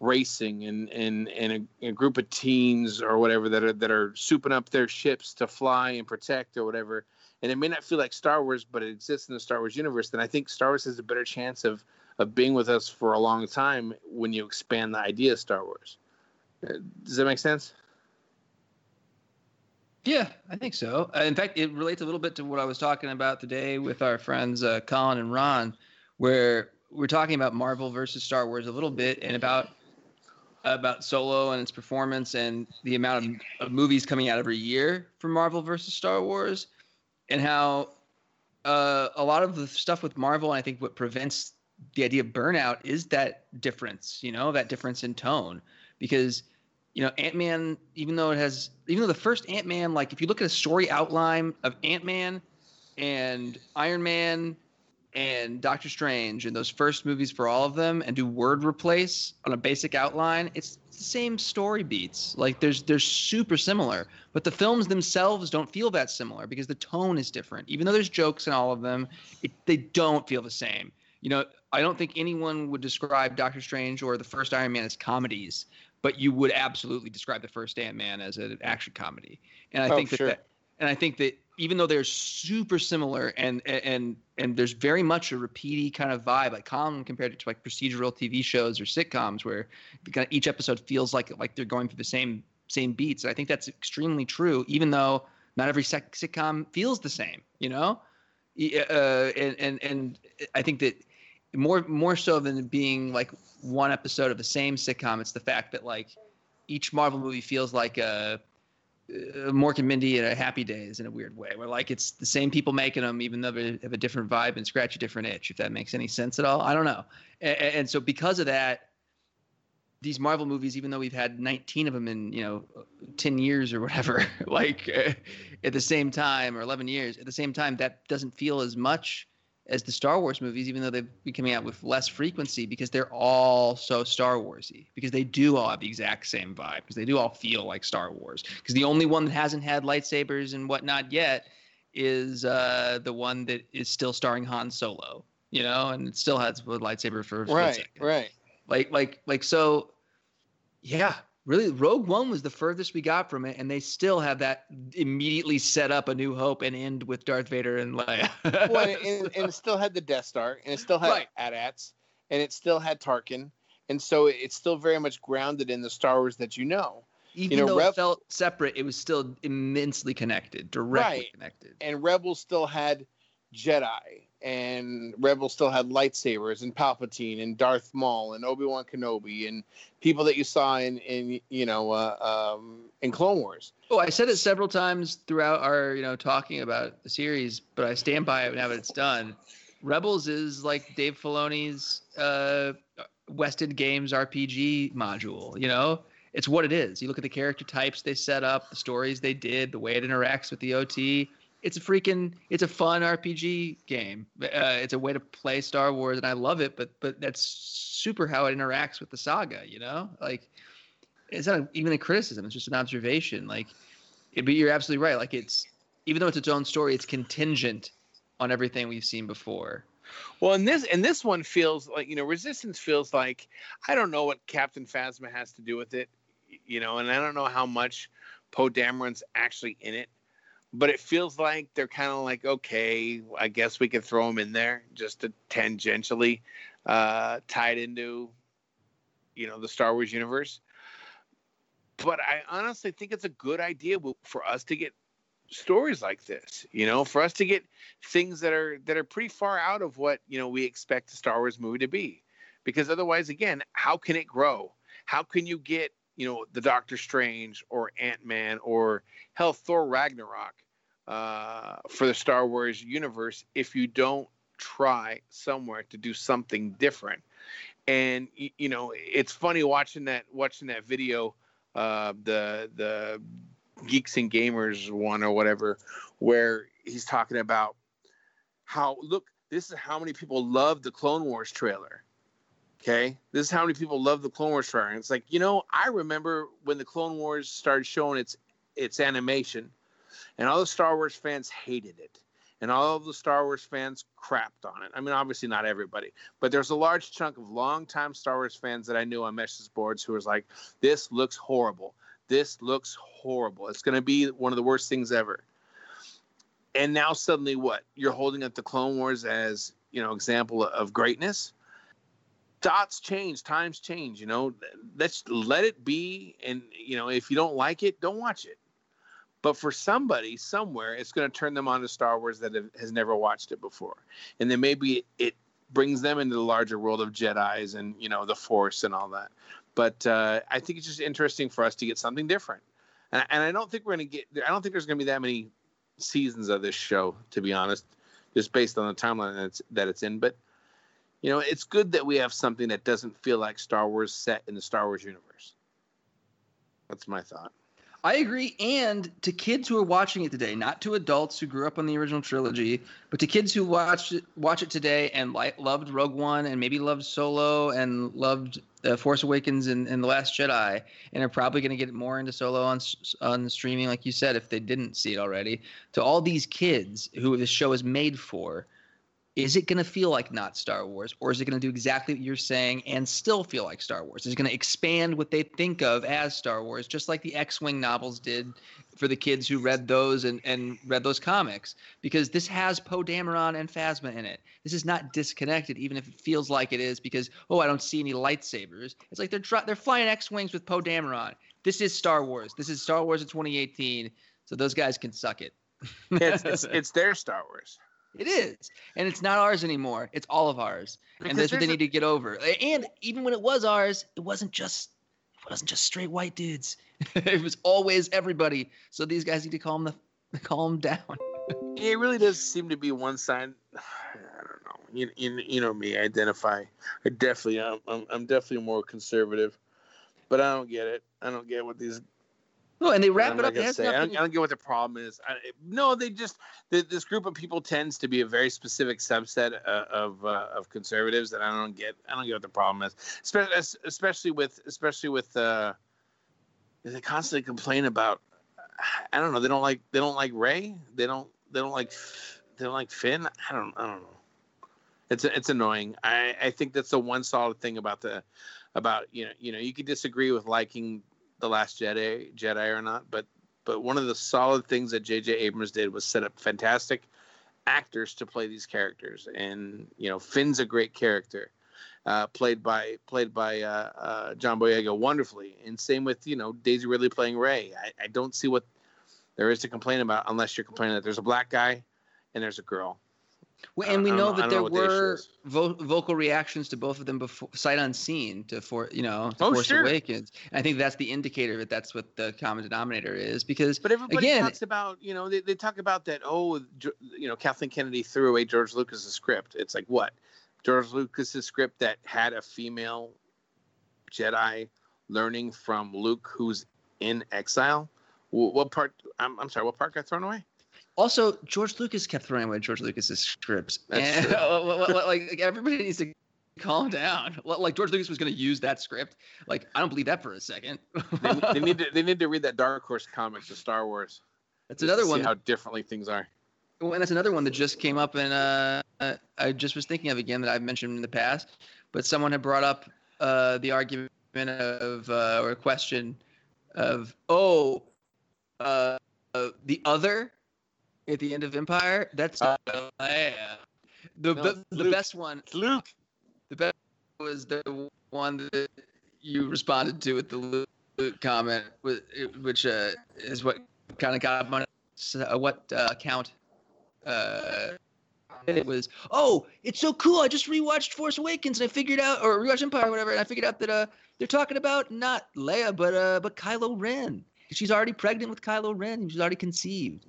racing and and and a, a group of teens or whatever that are that are souping up their ships to fly and protect or whatever, and it may not feel like Star Wars, but it exists in the Star Wars universe, then I think Star Wars has a better chance of, of being with us for a long time when you expand the idea of Star Wars. Does that make sense? Yeah, I think so. In fact, it relates a little bit to what I was talking about today with our friends uh, Colin and Ron, where we're talking about Marvel versus Star Wars a little bit, and about about Solo and its performance and the amount of, of movies coming out every year for Marvel versus Star Wars. And how uh, a lot of the stuff with Marvel, I think what prevents the idea of burnout is that difference, you know, that difference in tone. Because, you know, Ant-Man, even though it has, even though the first Ant-Man, like if you look at a story outline of Ant-Man and Iron Man and Doctor Strange and those first movies for all of them, and do word replace on a basic outline, it's the same story beats. Like there's they're super similar, but the films themselves don't feel that similar because the tone is different. Even though there's jokes in all of them, it, they don't feel the same. You know, I don't think anyone would describe Doctor Strange or the first Iron Man as comedies, but you would absolutely describe the first Ant-Man as an action comedy. And I oh, think that, sure. that and I think that even though they're super similar, and and and there's very much a repeaty kind of vibe, like Colin compared it to like procedural T V shows or sitcoms, where kind of each episode feels like like they're going through the same same beats. And I think that's extremely true, even though not every sec- sitcom feels the same, you know. Uh, and and and I think that more more so than being like one episode of the same sitcom, it's the fact that like each Marvel movie feels like a Uh, Mork and Mindy and a Happy Days in a weird way, where like it's the same people making them, even though they have a different vibe and scratch a different itch, if that makes any sense at all. I don't know. And, and so because of that, these Marvel movies, even though we've had nineteen of them in, you know, ten years or whatever, like uh, at the same time, or eleven years at the same time, that doesn't feel as much as the Star Wars movies, even though they've been coming out with less frequency, because they're all so Star Wars-y, because they do all have the exact same vibe, because they do all feel like Star Wars. Because the only one that hasn't had lightsabers and whatnot yet is uh, the one that is still starring Han Solo, you know, and it still has a lightsaber for a right, second. Right. Like, like, like, so, yeah. Really, Rogue One was the furthest we got from it, and they still have that immediately set up A New Hope and end with Darth Vader and Leia. Well, and, and it still had the Death Star, and it still had right. AT-ATs, and it still had Tarkin, and so it's still very much grounded in the Star Wars that you know. Even you know, though Re- it felt separate, it was still immensely connected, directly right. connected. And Rebels still had Jedi, and Rebels still had lightsabers and Palpatine and Darth Maul and Obi-Wan Kenobi and people that you saw in, in you know, uh, um, in Clone Wars. Oh, I said it several times throughout our, you know, talking about the series, but I stand by it now that it's done. Rebels is like Dave Filoni's uh, West End Games R P G module, you know? It's what it is. You look at the character types they set up, the stories they did, the way it interacts with the O T. It's a freaking, it's a fun R P G game. Uh, it's a way to play Star Wars, and I love it, but but that's super how it interacts with the saga, you know? Like, it's not a, even a criticism, it's just an observation. Like, it, but you're absolutely right. Like, it's, even though it's its own story, it's contingent on everything we've seen before. Well, and this, and this one feels like, you know, Resistance feels like, I don't know what Captain Phasma has to do with it, you know, and I don't know how much Poe Dameron's actually in it. But it feels like they're kind of like, okay, I guess we could throw him in there just to tangentially uh, tie it into, you know, the Star Wars universe. But I honestly think it's a good idea for us to get stories like this, you know, for us to get things that are that are pretty far out of what, you know, we expect a Star Wars movie to be. Because otherwise, again, how can it grow? How can you get, you know, the Doctor Strange or Ant-Man or hell, Thor Ragnarok uh, for the Star Wars universe if you don't try somewhere to do something different? And you, you know, it's funny watching that watching that video, uh, the the Geeks and Gamers one or whatever, where he's talking about how, look, this is how many people love the Clone Wars trailer. Okay, this is how many people love the Clone Wars trailer. And it's like, you know, I remember when the Clone Wars started showing its its animation, and all the Star Wars fans hated it, and all of the Star Wars fans crapped on it. I mean, obviously not everybody, but there's a large chunk of longtime Star Wars fans that I knew on message boards who was like, this looks horrible. This looks horrible. It's going to be one of the worst things ever. And now suddenly what? You're holding up the Clone Wars as, you know, example of greatness? Thoughts change, times change, you know, let's let it be. And, you know, if you don't like it, don't watch it. But for somebody somewhere, it's going to turn them on to Star Wars that have, has never watched it before. And then maybe it brings them into the larger world of Jedis and, you know, the Force and all that. But uh, I think it's just interesting for us to get something different. And, and I don't think we're going to get, I don't think there's going to be that many seasons of this show, to be honest, just based on the timeline that it's, that it's in. But, you know, it's good that we have something that doesn't feel like Star Wars set in the Star Wars universe. That's my thought. I agree. And to kids who are watching it today, not to adults who grew up on the original trilogy, but to kids who watch it, watch it today and like, loved Rogue One and maybe loved Solo and loved uh, Force Awakens and, and The Last Jedi and are probably going to get more into Solo on on streaming, like you said, if they didn't see it already. To all these kids who this show is made for, is it going to feel like not Star Wars, or is it going to do exactly what you're saying and still feel like Star Wars? Is it going to expand what they think of as Star Wars, just like the X-Wing novels did for the kids who read those and, and read those comics? Because this has Poe Dameron and Phasma in it. This is not disconnected, even if it feels like it is because, oh, I don't see any lightsabers. It's like they're try- they're flying X-Wings with Poe Dameron. This is Star Wars. This is Star Wars in twenty eighteen, so those guys can suck it. it's, it's It's their Star Wars. It is. And it's not ours anymore. It's all of ours. Because and that's what they a- need to get over. And even when it was ours, it wasn't just it wasn't just straight white dudes. It was always everybody. So these guys need to calm the calm down. It really does seem to be one side. I don't know. You you, you know me. I identify. I definitely I'm I'm definitely more conservative. But I don't get it. I don't get what these No, and they wrap and it up. It has I, don't, I don't get what the problem is. I, no, they just the, this group of people tends to be a very specific subset uh, of uh, of conservatives that I don't get. I don't get what the problem is, Espe- especially with especially with uh, they constantly complain about. I don't know. They don't like they don't like Rey. They don't they don't like they don't like Finn. I don't I don't know. It's it's annoying. I, I think that's the one solid thing about the about you know you know you could disagree with liking The Last Jedi, Jedi or not, but but one of the solid things that J J Abrams did was set up fantastic actors to play these characters, and you know Finn's a great character, uh, played by played by uh, uh, John Boyega wonderfully, and same with you know Daisy Ridley playing Rey. I, I don't see what there is to complain about unless you're complaining that there's a black guy and there's a girl. Well, and we know that there know were the vo- vocal reactions to both of them before sight unseen to for you know to oh, Force sure. Awakens. And I think that's the indicator that that's what the common denominator is because. But everybody again, talks about you know they, they talk about that oh you know Kathleen Kennedy threw away George Lucas's script. It's like what George Lucas's script that had a female Jedi learning from Luke who's in exile. What part? I'm I'm sorry. What part got thrown away? Also, George Lucas kept throwing away George Lucas's scripts. That's and, true. Like everybody needs to calm down. Like George Lucas was going to use that script. Like I don't believe that for a second. they, they need to they need to read that Dark Horse comics of Star Wars. That's another one. See how differently things are. Well, and that's another one that just came up, and uh, I just was thinking of again that I've mentioned in the past. But someone had brought up uh, the argument of uh, or a question of oh uh, uh, the other. At the end of Empire, that's uh, Leia. The, no, be, the best one. It's Luke. The best one was the one that you responded to with the Luke, Luke comment, which uh, is what kind of got my uh, what uh, account. Uh, it was. Oh, it's so cool! I just rewatched Force Awakens and I figured out, or rewatched Empire, or whatever, and I figured out that uh, they're talking about not Leia, but uh, but Kylo Ren. She's already pregnant with Kylo Ren. She's already conceived.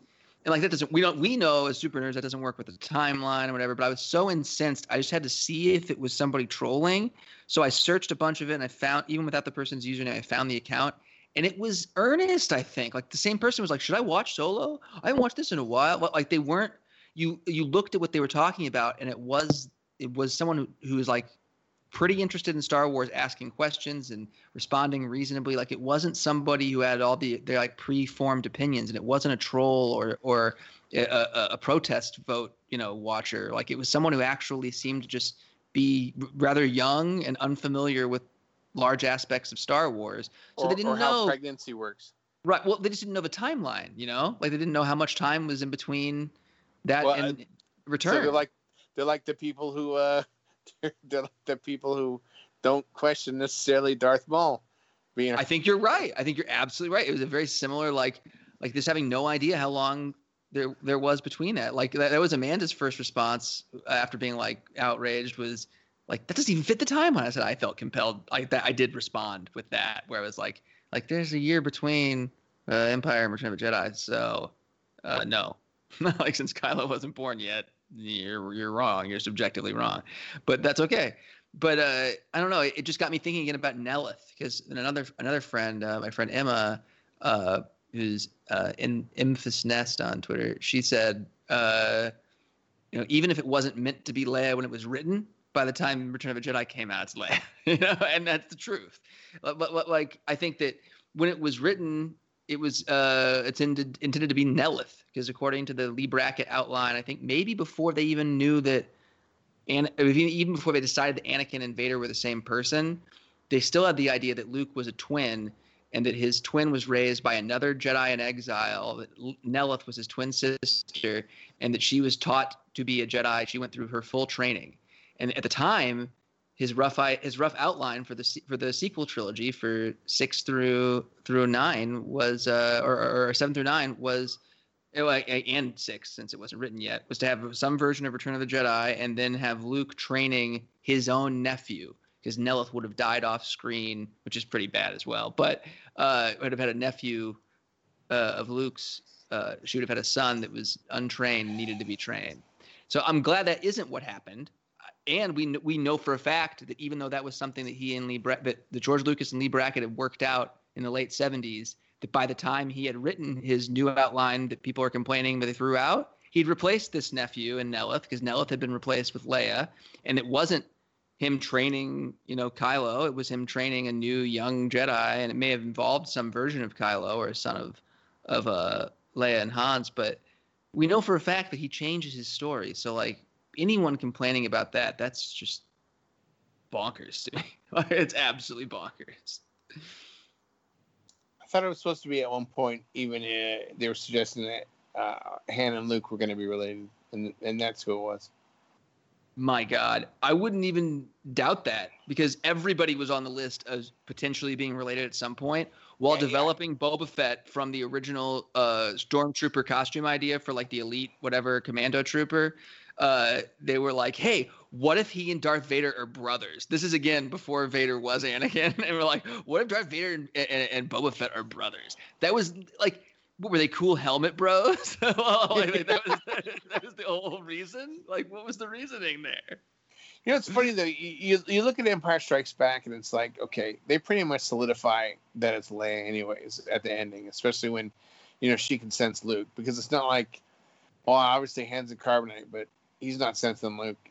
And like that doesn't we don't we know as super nerds that doesn't work with the timeline or whatever. But I was so incensed, I just had to see if it was somebody trolling. So I searched a bunch of it, and I found even without the person's username, I found the account, and it was earnest. I think like the same person was like, "Should I watch Solo? I haven't watched this in a while." Well, like they weren't. You you looked at what they were talking about, and it was it was someone who, who was like pretty interested in Star Wars, asking questions and responding reasonably. Like it wasn't somebody who had all the their like preformed opinions, and it wasn't a troll or or a, a, a protest vote, you know, watcher. Like it was someone who actually seemed to just be rather young and unfamiliar with large aspects of Star Wars. So or, they didn't or know how pregnancy works. Right. Well, they just didn't know the timeline. You know, like they didn't know how much time was in between that well, and uh, Return. So they're like they're like the people who. Uh... They're like the people who don't question necessarily Darth Maul. Being I think you're right. I think you're absolutely right. It was a very similar, like, like this having no idea how long there there was between that. Like that, that was Amanda's first response after being like outraged was like that doesn't even fit the timeline. I said I felt compelled. Like that, I did respond with that where I was like, like there's a year between uh, Empire and Return of the Jedi. So uh, no, like since Kylo wasn't born yet. You're you're wrong. You're subjectively wrong, but that's okay. But uh, I don't know. It, it just got me thinking again about Nelith because another another friend, uh, my friend Emma, uh, who's uh, in Emphas Nest on Twitter, she said, uh, you know, even if it wasn't meant to be Leia when it was written, by the time Return of the Jedi came out, it's Leia. You know, and that's the truth. But, but like I think that when it was written. It was uh, it's intended, intended to be Nelith because according to the Lee Brackett outline, I think maybe before they even knew that, and even before they decided that Anakin and Vader were the same person, they still had the idea that Luke was a twin and that his twin was raised by another Jedi in exile. That Nelith was his twin sister and that she was taught to be a Jedi. She went through her full training, and at the time. His rough his rough outline for the for the sequel trilogy for six through through nine was uh, or, or seven through nine was and six since it wasn't written yet was to have some version of Return of the Jedi and then have Luke training his own nephew because Nelith would have died off screen, which is pretty bad as well. But uh, would have had a nephew uh, of Luke's. Uh, she would have had a son that was untrained, needed to be trained. So I'm glad that isn't what happened. And we we know for a fact that even though that was something that he and Lee Bra- that the George Lucas and Lee Brackett had worked out in the late seventies, that by the time he had written his new outline that people are complaining that they threw out, he'd replaced this nephew in Nelith, because Nelith had been replaced with Leia, and it wasn't him training, you know, Kylo. It was him training a new young Jedi, and it may have involved some version of Kylo or a son of of uh, Leia and Han's, but we know for a fact that he changes his story. So, like, anyone complaining about that, that's just bonkers to me. It's absolutely bonkers. I thought it was supposed to be at one point, even uh, they were suggesting that uh, Han and Luke were going to be related, and and that's who it was. My God, I wouldn't even doubt that, because everybody was on the list as potentially being related at some point while yeah, developing yeah. Boba Fett from the original uh, Stormtrooper costume idea for, like, the elite whatever commando trooper. Uh, they were like, hey, what if he and Darth Vader are brothers? This is, again, before Vader was Anakin. And we're like, what if Darth Vader and, and, and Boba Fett are brothers? That was, like... What, were they cool helmet bros? well, like, that, was, that, that was the whole reason? Like, what was the reasoning there? You know, it's funny, though. You, you you look at Empire Strikes Back, and it's like, okay, they pretty much solidify that it's Leia anyways at the ending, especially when, you know, she can sense Luke. Because it's not like, well, obviously Han's in carbonite, but he's not sensing Luke.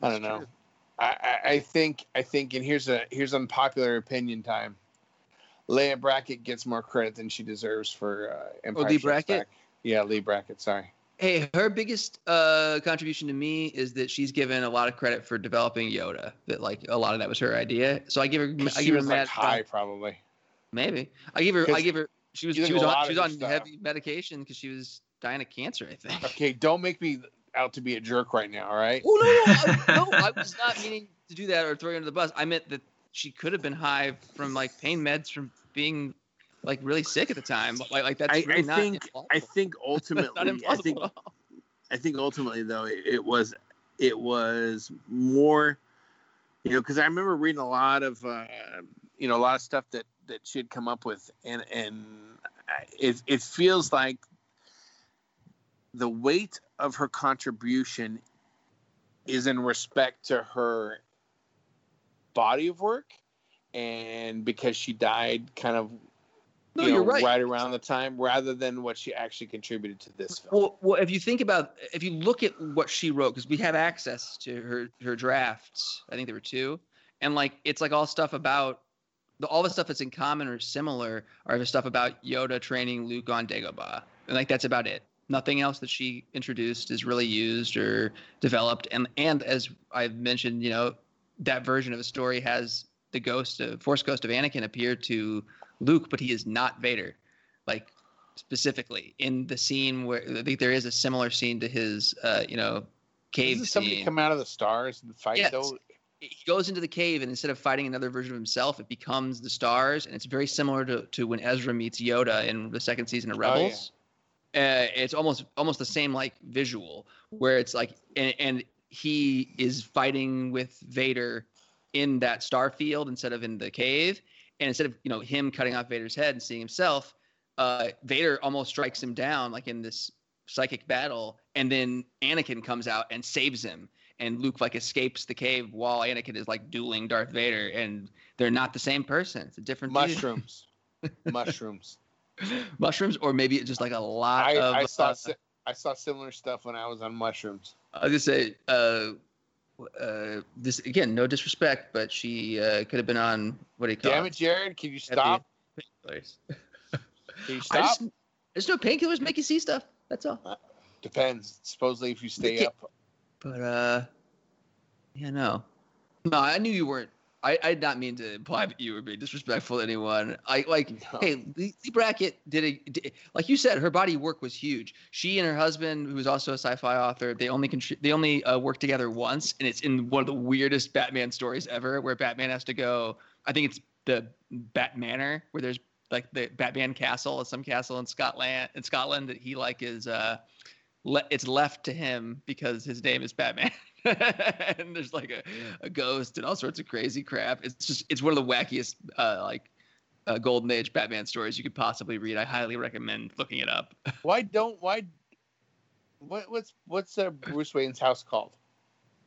I don't know. I, I, I think, I think, and here's a here's unpopular opinion time. Leia Brackett gets more credit than she deserves for uh, Empire oh, Lee Brackett? Back. Yeah, Lee Brackett, sorry. Hey, her biggest uh, contribution to me is that she's given a lot of credit for developing Yoda. That, like, a lot of that was her idea. So I give her... I she give was, her like, mad, high, um, probably. Maybe. I give her... I give her she was, she was on, she was on heavy medication because she was dying of cancer, I think. Okay, don't make me out to be a jerk right now, all right? Oh, no, no. I, no, I was not meaning to do that or throw you under the bus. I meant that she could have been high from, like, pain meds from being, like, really sick at the time. Like, like that's I, really I not think impossible. I think ultimately I think I think ultimately though it, it was it was more, you know, because I remember reading a lot of uh, you know a lot of stuff that, that she had come up with, and and it it feels like the weight of her contribution is in respect to her body of work, and because she died kind of no, you know, you're right. right around the time, rather than what she actually contributed to this film. Well, well if you think about, if you look at what she wrote, because we have access to her, her drafts, I think there were two, and, like, it's like all stuff about, the, all the stuff that's in common or similar are the stuff about Yoda training Luke on Dagobah. And, like, that's about it. Nothing else that she introduced is really used or developed. And, and as I've mentioned, you know, that version of the story has the ghost of force ghost of Anakin appear to Luke, but he is not Vader, like, specifically in the scene where I think there is a similar scene to his, uh, you know, cave Doesn't somebody scene. Come out of the stars and fight yeah, though? He goes into the cave, and instead of fighting another version of himself, it becomes the stars. And it's very similar to, to when Ezra meets Yoda in the second season of Rebels. Oh, yeah. uh, it's almost, almost the same, like, visual where it's like, and, and, he is fighting with Vader in that star field instead of in the cave. And instead of, you know, him cutting off Vader's head and seeing himself, uh, Vader almost strikes him down, like, in this psychic battle. And then Anakin comes out and saves him. And Luke, like, escapes the cave while Anakin is, like, dueling Darth Vader. And they're not the same person. It's a different mushrooms, mushrooms, mushrooms, or maybe it's just, like, a lot I, of. I saw uh, si- I saw similar stuff when I was on mushrooms. I was gonna say, uh, uh, this again, no disrespect, but she uh, could have been on what do you call it? Damn it, Jared! Can you stop? Can you stop? I just, there's no painkillers make you see stuff. That's all. Uh, depends. Supposedly, if you stay up. But uh, yeah, no, no. I knew you weren't. I, I did not mean to imply that you were being disrespectful to anyone. I like, no. Hey, Lee Brackett did a, did, like you said, her body work was huge. She and her husband, who was also a sci-fi author, they only contri- they only uh, worked together once, and it's in one of the weirdest Batman stories ever, where Batman has to go. I think it's the Batmanor, where there's, like, the Batman Castle, or some castle in Scotland, in Scotland that he, like, is uh, le- it's left to him because his name is Batman. And there's, like, a, a ghost and all sorts of crazy crap. It's just, it's one of the wackiest, uh, like, uh, golden age Batman stories you could possibly read. I highly recommend looking it up. Why don't, why, what, what's, what's uh, Bruce Wayne's house called?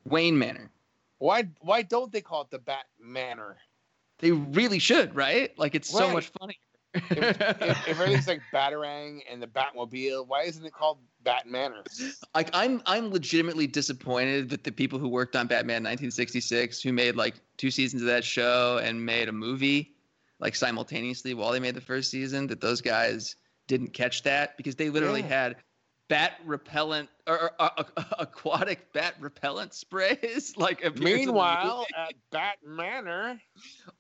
Wayne Manor. Why, why don't they call it the Bat Manor? they really should, right? Like, it's right. so much funnier. If, if, if everything's like Batarang and the Batmobile, why isn't it called Bat Manor? Like, I'm I'm legitimately disappointed that the people who worked on Batman nineteen sixty-six, who made like two seasons of that show and made a movie like simultaneously while they made the first season, that those guys didn't catch that, because they literally yeah. had bat repellent or, or, or aquatic bat repellent sprays. Like, meanwhile at Bat Manor.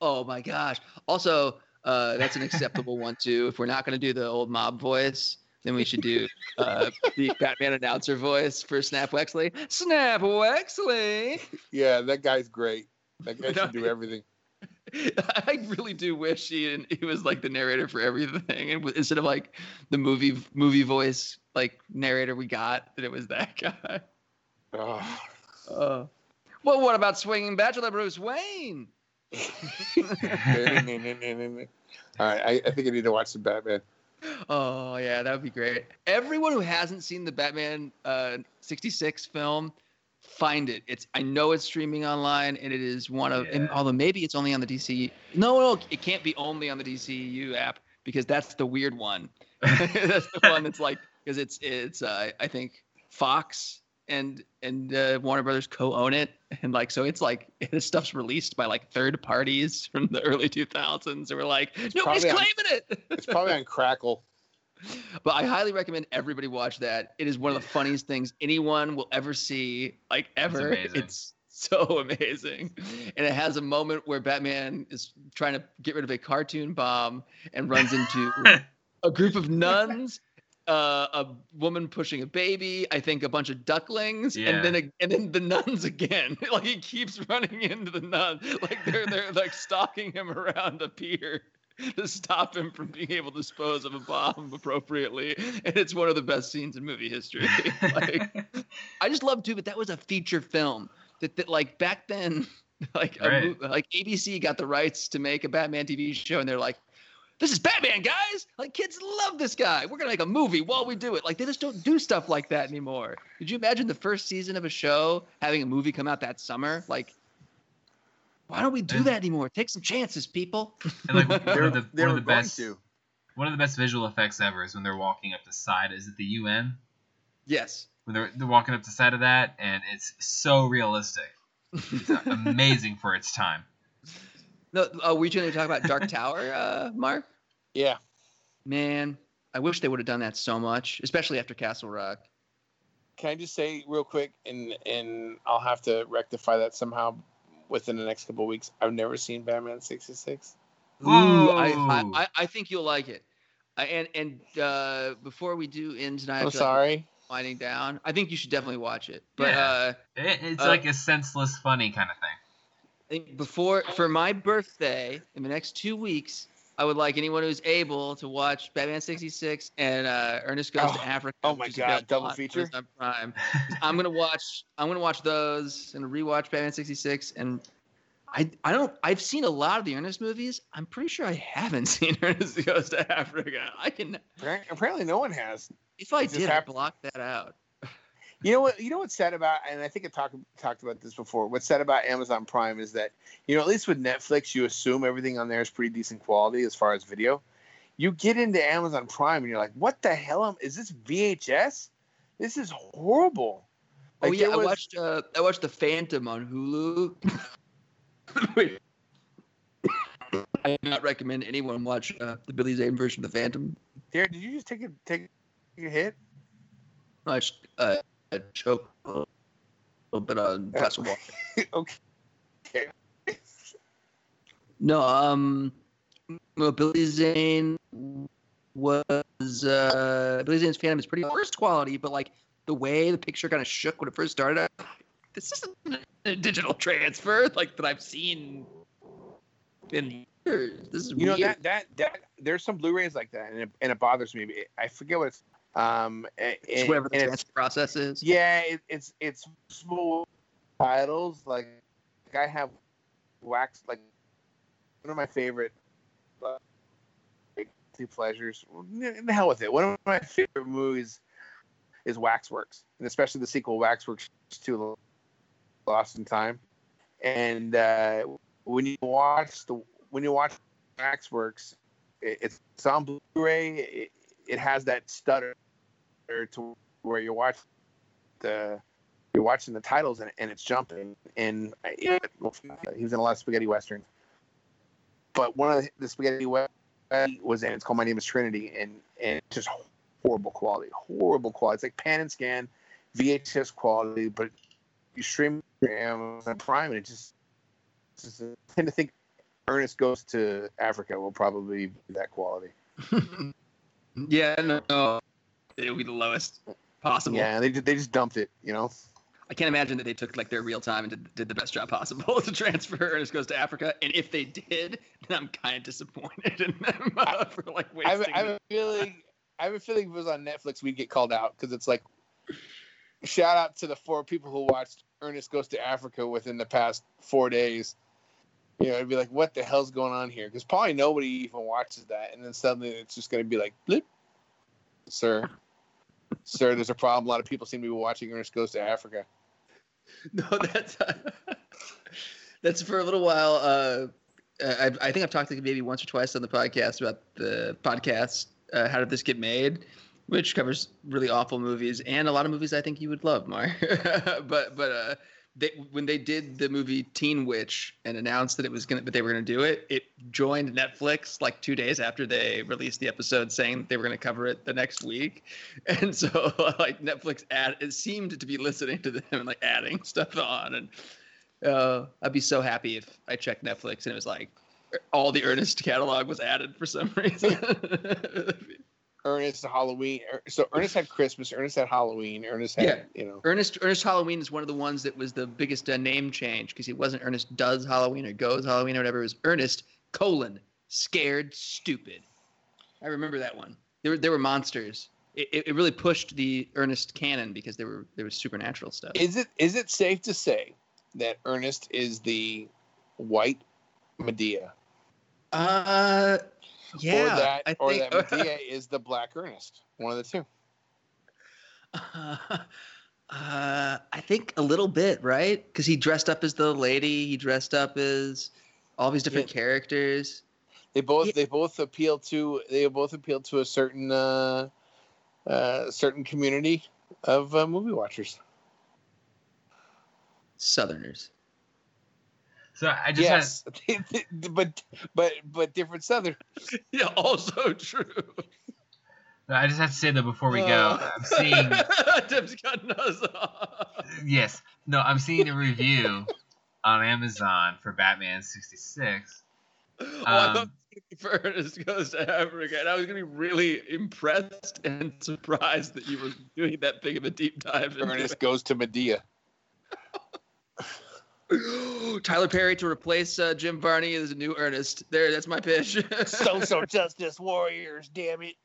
Oh my gosh! Also. Uh, that's an acceptable one, too. If we're not going to do the old mob voice, then we should do uh, the Batman announcer voice for Snap Wexley. Snap Wexley! Yeah, that guy's great. That guy should do everything. I really do wish he, he was, like, the narrator for everything. And instead of, like, the movie movie voice, like, narrator we got, that it was that guy. Oh. Uh, well, what about Swinging Bachelor Bruce Wayne? All right, I, I think I need to watch the Batman. Oh yeah, that would be great. Everyone who hasn't seen the Batman uh, sixty-six film, find it. It's I know it's streaming online, and it is one of. Yeah. And although maybe it's only on the D C. No, no, it can't be only on the D C U app, because that's the weird one. That's the one that's like, because it's it's uh, I think Fox. And and uh, Warner Brothers co-own it, and like so, it's like this stuff's released by like third parties from the early two thousands, and we're like, it's nobody's claiming on, it. It's probably on Crackle. But I highly recommend everybody watch that. It is one of the funniest things anyone will ever see, like ever. It's so amazing, and it has a moment where Batman is trying to get rid of a cartoon bomb and runs into a group of nuns. Uh, a woman pushing a baby, I think a bunch of ducklings, yeah. and then a, and then the nuns again. Like, he keeps running into the nuns, like they're they're like stalking him around the pier to stop him from being able to dispose of a bomb appropriately. And it's one of the best scenes in movie history. Like, I just love too, but that was a feature film that that like back then, like right. a, like A B C got the rights to make a Batman T V show, and they're like, this is Batman, guys! Like, kids love this guy. We're gonna make a movie while we do it. Like, they just don't do stuff like that anymore. Could you imagine the first season of a show having a movie come out that summer? Like, why don't we do that anymore? Take some chances, people. And like, they're the, they one of the best. To. One of the best visual effects ever is when they're walking up the side. Is it the U N? Yes. When they're they're walking up the side of that, and it's so realistic. It's amazing for its time. No, uh, were you going to talk about Dark Tower, uh, Mark? Yeah. Man, I wish they would have done that so much, especially after Castle Rock. Can I just say real quick, and and I'll have to rectify that somehow within the next couple of weeks. I've never seen Batman sixty-six. Ooh, I, I I think you'll like it. I, and and uh, before we do end tonight, I'm oh, sorry, like, winding down. I think you should definitely watch it. But yeah. uh, it, it's uh, like a senseless, funny kind of thing. I think before for my birthday in the next two weeks, I would like anyone who's able to watch Batman sixty-six and uh, Ernest Goes oh, to Africa. Oh my god, double feature on Prime. I'm gonna watch. I'm gonna watch those and rewatch Batman sixty-six. And I, I don't. I've seen a lot of the Ernest movies. I'm pretty sure I haven't seen Ernest Goes to Africa. I can. Apparently, no one has. If I did, I blocked that out. You know what? You know what's sad about, and I think I talked talked about this before. What's sad about Amazon Prime is that, you know, at least with Netflix, you assume everything on there is pretty decent quality as far as video. You get into Amazon Prime and you're like, "What the hell is this V H S? This is horrible." Like, oh yeah, was... I watched uh, I watched The Phantom on Hulu. Wait, I do not recommend anyone watch uh, the Billy Zane version of The Phantom. Derek, did you just take a take a hit? I just, uh. I choke a little, little bit on a glass of water. Okay. No, um, well, Billy Zane was uh, Billy Zane's Phantom is pretty worst quality, but like the way the picture kind of shook when it first started, I, this isn't a digital transfer like that I've seen in years. This is you weird. know that, that that there's some Blu-rays like that, and it, and it bothers me. I forget what it's. Um, and, it's whatever the transfer process is. Yeah, it, it's it's small titles. Like, like I have wax. Like one of my favorite like, two pleasures. The hell with it. One of my favorite movies is Waxworks, and especially the sequel Waxworks two, Lost in Time. And uh, when you watch the when you watch Waxworks, it, it's, it's on Blu-ray. It, it has that stutter to where you watch the you're watching the titles and, and it's jumping. And it, he was in a lot of spaghetti westerns, but one of the, the spaghetti westerns was in. It's called My Name Is Trinity, and and just horrible quality, horrible quality. It's like pan and scan, V H S quality, but you stream Amazon Prime, and it just, just I tend to think Ernest Goes to Africa will probably be that quality. Yeah, no, no, it would be the lowest possible. Yeah, they they just dumped it, you know. I can't imagine that they took like their real time and did, did the best job possible to transfer Ernest Goes to Africa. And if they did, then I'm kind of disappointed in them uh, for like wasting. I, I have a feeling, I have a feeling if it was on Netflix, we'd get called out because it's like, shout out to the four people who watched Ernest Goes to Africa within the past four days. You know, it'd be like, what the hell's going on here? Because probably nobody even watches that, and then suddenly it's just going to be like, blip, sir, sir, there's a problem. A lot of people seem to be watching Ernest Goes to Africa. No, that's uh, that's for a little while. Uh, I, I think I've talked like maybe once or twice on the podcast about the podcast. Uh, How Did This Get Made? Which covers really awful movies and a lot of movies I think you would love, Mar. but but uh, they, when they did the movie Teen Witch and announced that it was gonna, that they were gonna do it, it joined Netflix like two days after they released the episode, saying that they were gonna cover it the next week. And so like Netflix add, it seemed to be listening to them and like adding stuff on. And uh, I'd be so happy if I checked Netflix and it was like all the Ernest catalog was added for some reason. Ernest Halloween. So Ernest had Christmas. Ernest had Halloween. Ernest had, yeah. you know. Ernest Ernest Halloween is one of the ones that was the biggest uh, name change because it wasn't Ernest Does Halloween or Goes Halloween or whatever. It was Ernest colon Scared Stupid. I remember that one. There were there were monsters. It, it it really pushed the Ernest canon because there were there was supernatural stuff. Is it is it safe to say that Ernest is the white Medea? Uh. Yeah, or that, I or think, that Medea is the Black Ernest. One of the two. Uh, uh, I think a little bit, right? Because he dressed up as the lady. He dressed up as all these different yeah. characters. They both yeah. they both appeal to they both appeal to a certain uh, uh, certain community of uh, movie watchers. Southerners. So I just yes, had... but but but different Southern. Yeah, also true. No, I just have to say though before we uh. go, I'm seeing. Tim's cutting us off. Yes, no, I'm seeing a review on Amazon for Batman sixty-six. Oh, um, I thought Ernest Goes to Africa, and I was gonna be really impressed and surprised that you were doing that big of a deep dive. Ernest Goes to Medea. Tyler Perry to replace uh, Jim Varney as a new Ernest. There, that's my pitch. Social justice warriors, damn it!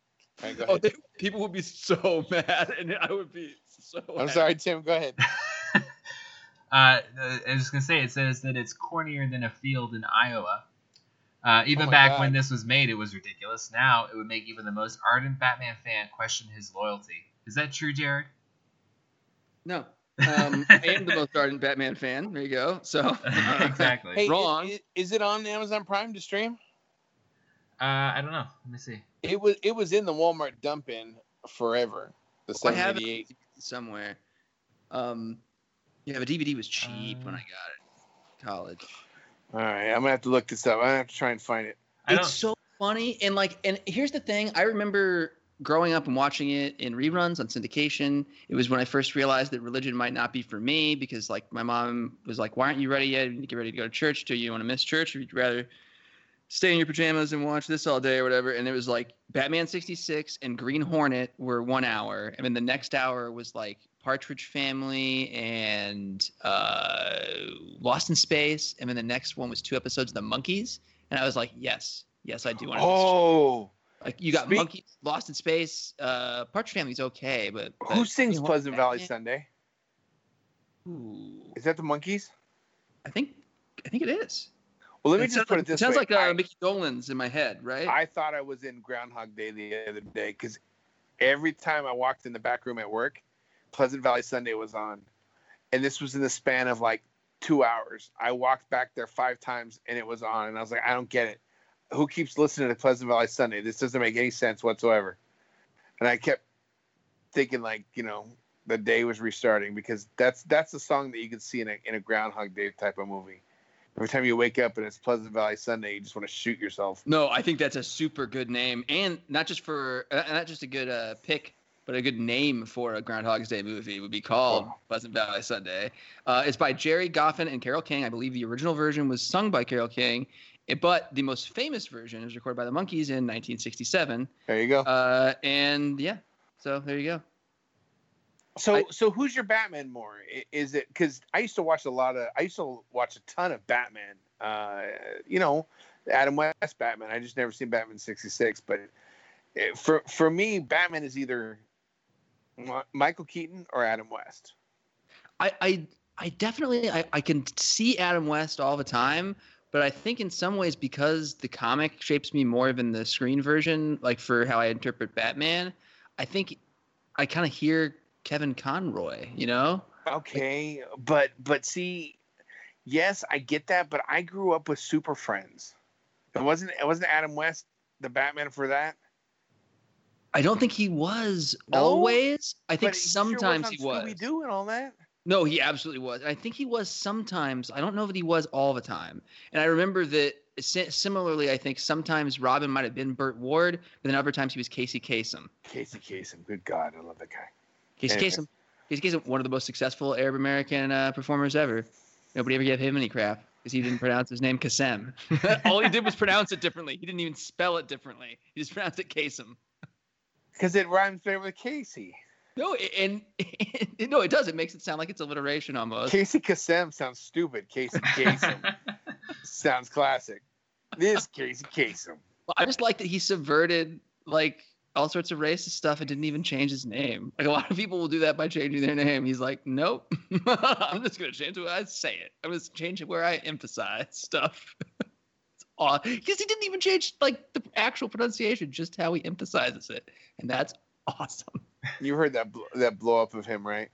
Right, oh, they, people would be so mad, and I would be so. I'm happy. Sorry, Tim. Go ahead. uh, I was just gonna say, it says that it's cornier than a field in Iowa. Uh, even oh back God. when this was made, it was ridiculous. Now it would make even the most ardent Batman fan question his loyalty. Is that true, Jared? No. um, I am the most ardent Batman fan. There you go. So uh, exactly. Hey, wrong. Is, is it on Amazon Prime to stream? Uh, I don't know. Let me see. It was it was in the Walmart dump in forever. The oh, I have it somewhere. Um, yeah, the D V D was cheap um, when I got it. College. All right, I'm gonna have to look this up. I have to try and find it. I it's don't... so funny and like and here's the thing. I remember growing up and watching it in reruns on syndication. It was when I first realized that religion might not be for me because, like, my mom was like, why aren't you ready yet? You need to get ready to go to church. Do you want to miss church? Or would you rather stay in your pajamas and watch this all day or whatever? And it was like Batman sixty-six and Green Hornet were one hour. And then the next hour was like Partridge Family and uh, Lost in Space. And then the next one was two episodes of The Monkees. And I was like, yes, yes, I do want to miss oh. church. Like you got Speak- Monkeys, Lost in Space, uh, Partridge Family's okay, but, but who sings Pleasant Valley yet? Sunday? Ooh. Is that the Monkeys? I think, I think it is. Well, let me it just put like, it this way: it sounds way. like uh, I, Mickey Dolenz in my head, right? I thought I was in Groundhog Day the other day because every time I walked in the back room at work, Pleasant Valley Sunday was on, and this was in the span of like two hours. I walked back there five times and it was on. And I was like, I don't get it. Who keeps listening to Pleasant Valley Sunday? This doesn't make any sense whatsoever. And I kept thinking, like, you know, the day was restarting, because that's that's a song that you can see in a in a Groundhog Day type of movie. Every time you wake up and it's Pleasant Valley Sunday, you just want to shoot yourself. No, I think that's a super good name, and not just for uh, not just a good uh, pick, but a good name for a Groundhog Day movie would be called oh. Pleasant Valley Sunday. Uh, it's by Jerry Goffin and Carole King. I believe the original version was sung by Carole King. But the most famous version is recorded by the Monkees in nineteen sixty-seven. There you go. Uh, and yeah, so there you go. So, I, so who's your Batman more? Is it because I used to watch a lot of, I used to watch a ton of Batman. Uh, you know, Adam West Batman. I just never seen Batman sixty-six. But for for me, Batman is either Michael Keaton or Adam West. I I, I definitely I, I can see Adam West all the time. But I think in some ways, because the comic shapes me more than the screen version, like for how I interpret Batman, I think I kind of hear Kevin Conroy, you know? Okay, like, but but see, yes, I get that, but I grew up with Super Friends. It wasn't it wasn't Adam West the Batman for that? I don't think he was no, always. I think sometimes he was. We do and all that. No, he absolutely was. And I think he was sometimes. I don't know that he was all the time. And I remember that similarly, I think sometimes Robin might have been Burt Ward, but then other times he was Casey Kasem. Casey Kasem. Good God. I love that guy. Casey anyway. Kasem. Casey Kasem, one of the most successful Arab-American uh, performers ever. Nobody ever gave him any crap because he didn't pronounce his name Kasem. All he did was pronounce it differently. He didn't even spell it differently. He just pronounced it Kasem. Because it rhymes better with Casey. No, and, and no, it does. It makes it sound like it's alliteration almost. Casey Kasem sounds stupid. Casey Kasem sounds classic. This Casey Kasem. Well, I just like that he subverted like all sorts of racist stuff and didn't even change his name. Like a lot of people will do that by changing their name. He's like, nope, I'm just gonna change where I say it. I'm just changing where I emphasize stuff. It's odd because he didn't even change like the actual pronunciation, just how he emphasizes it, and that's awesome. You heard that bl- that blow up of him, right?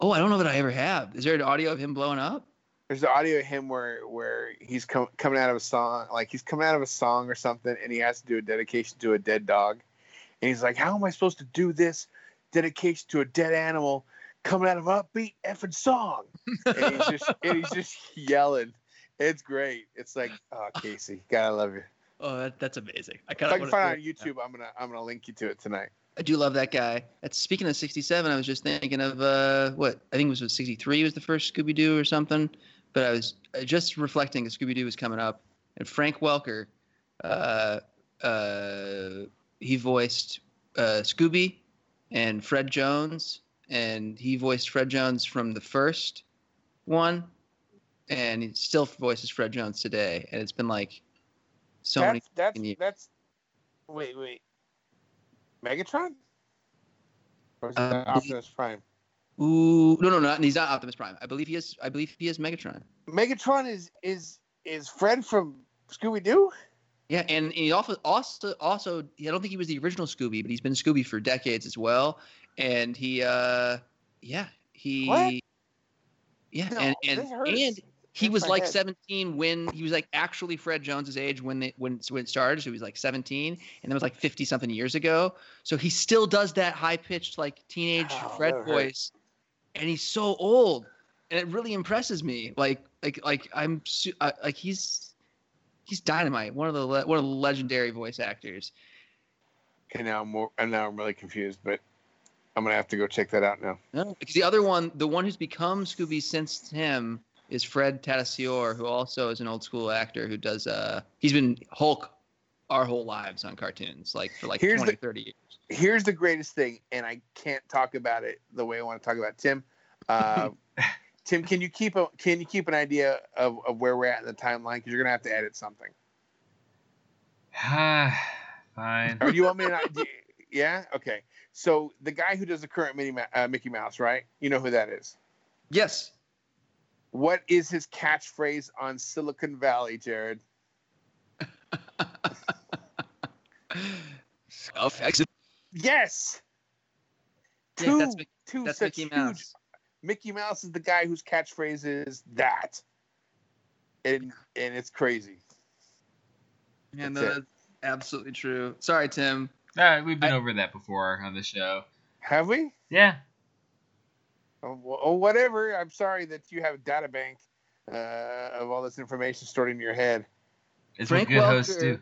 Oh, I don't know that I ever have. Is there an audio of him blowing up? There's the audio of him where where he's com- coming out of a song, like he's coming out of a song or something, and he has to do a dedication to a dead dog, and he's like, "How am I supposed to do this dedication to a dead animal coming out of an upbeat effing song?" And he's just and he's just yelling. It's great. It's like, oh, Casey, God, I love you. Oh, that, that's amazing. I kind of. If I can find it on YouTube, I'm gonna I'm gonna link you to it tonight. I do love that guy. That's, speaking of sixty-seven, I was just thinking of uh, what I think it was sixty-three was the first Scooby-Doo or something. But I was just reflecting that Scooby-Doo was coming up. And Frank Welker, uh, uh, he voiced uh, Scooby and Fred Jones. And he voiced Fred Jones from the first one. And he still voices Fred Jones today. And it's been like so that's, many that's, years. That's, wait, wait. Megatron? Or is it uh, Optimus Prime? Ooh, no, no, no, he's not Optimus Prime. I believe he is. I believe he is Megatron. Megatron is is is Fred from Scooby Doo. Yeah, and, and he also also also I don't think he was the original Scooby, but he's been Scooby for decades as well. And he, uh, yeah, he, what? yeah, no, and and, and he That's was like head. seventeen when he was like actually Fred Jones's age when they, when, when it started. So he was like seventeen, and that was like fifty something years ago. So he still does that high pitched like teenage oh, Fred voice, and he's so old, and it really impresses me. Like like like I'm uh, like he's he's dynamite. One of the le- one of the legendary voice actors. Okay, now I'm more, and now I'm really confused, but I'm gonna have to go check that out now. No, because the other one, the one who's become Scooby since him, is Fred Tatasciore, who also is an old school actor who does uh he's been Hulk our whole lives on cartoons, like for like here's twenty, the, thirty years. Here's the greatest thing, and I can't talk about it the way I want to talk about it. Tim. Uh, Tim, can you keep a can you keep an idea of, of where we're at in the timeline? Because you're gonna have to edit something. Fine. Or do you want me to do, yeah? Okay. So the guy who does the current Minnie, uh, Mickey Mouse, right? You know who that is? Yes. What is his catchphrase on Silicon Valley, Jared? Self-exit. Yes. Yeah, two that's, that's two such Mickey Mouse. Huge Mickey Mouse is the guy whose catchphrase is that. And and it's crazy. Yeah, no, that's absolutely true. Sorry, Tim. All right, we've been I, over that before on the show. Have we? Yeah. Oh, oh, whatever. I'm sorry that you have a data bank uh, of all this information stored in your head. It's Frank what good Welker, hosts do.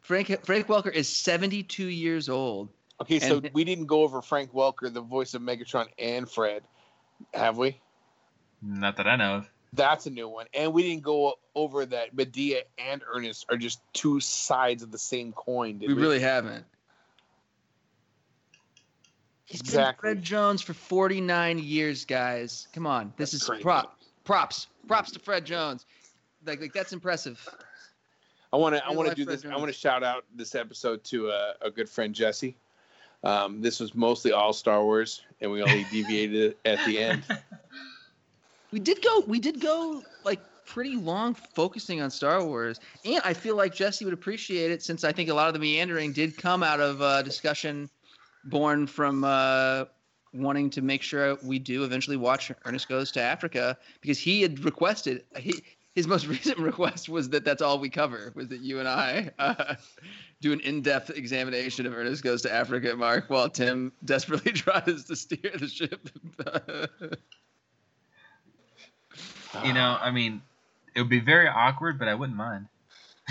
Frank Frank Welker is seventy-two years old. Okay, so we didn't go over Frank Welker, the voice of Megatron and Fred, have we? Not that I know of. That's a new one. And we didn't go over that Medea and Ernest are just two sides of the same coin. Did we, we really haven't. He's exactly. been Fred Jones for forty-nine years, guys. Come on. This that's is crazy. props. Props. Props to Fred Jones. Like, like that's impressive. I want to I want to do Fred this. Jones. I want to shout out this episode to uh, a good friend, Jesse. Um, this was mostly all Star Wars, and we only deviated at the end. We did go. We did go like pretty long focusing on Star Wars, and I feel like Jesse would appreciate it since I think a lot of the meandering did come out of uh, discussion born from uh, wanting to make sure we do eventually watch Ernest Goes to Africa because he had requested. He, his most recent request was that that's all we cover was that you and I uh, do an in-depth examination of Ernest Goes to Africa, Mark, while Tim desperately tries to steer the ship. You know, I mean, it would be very awkward, but I wouldn't mind.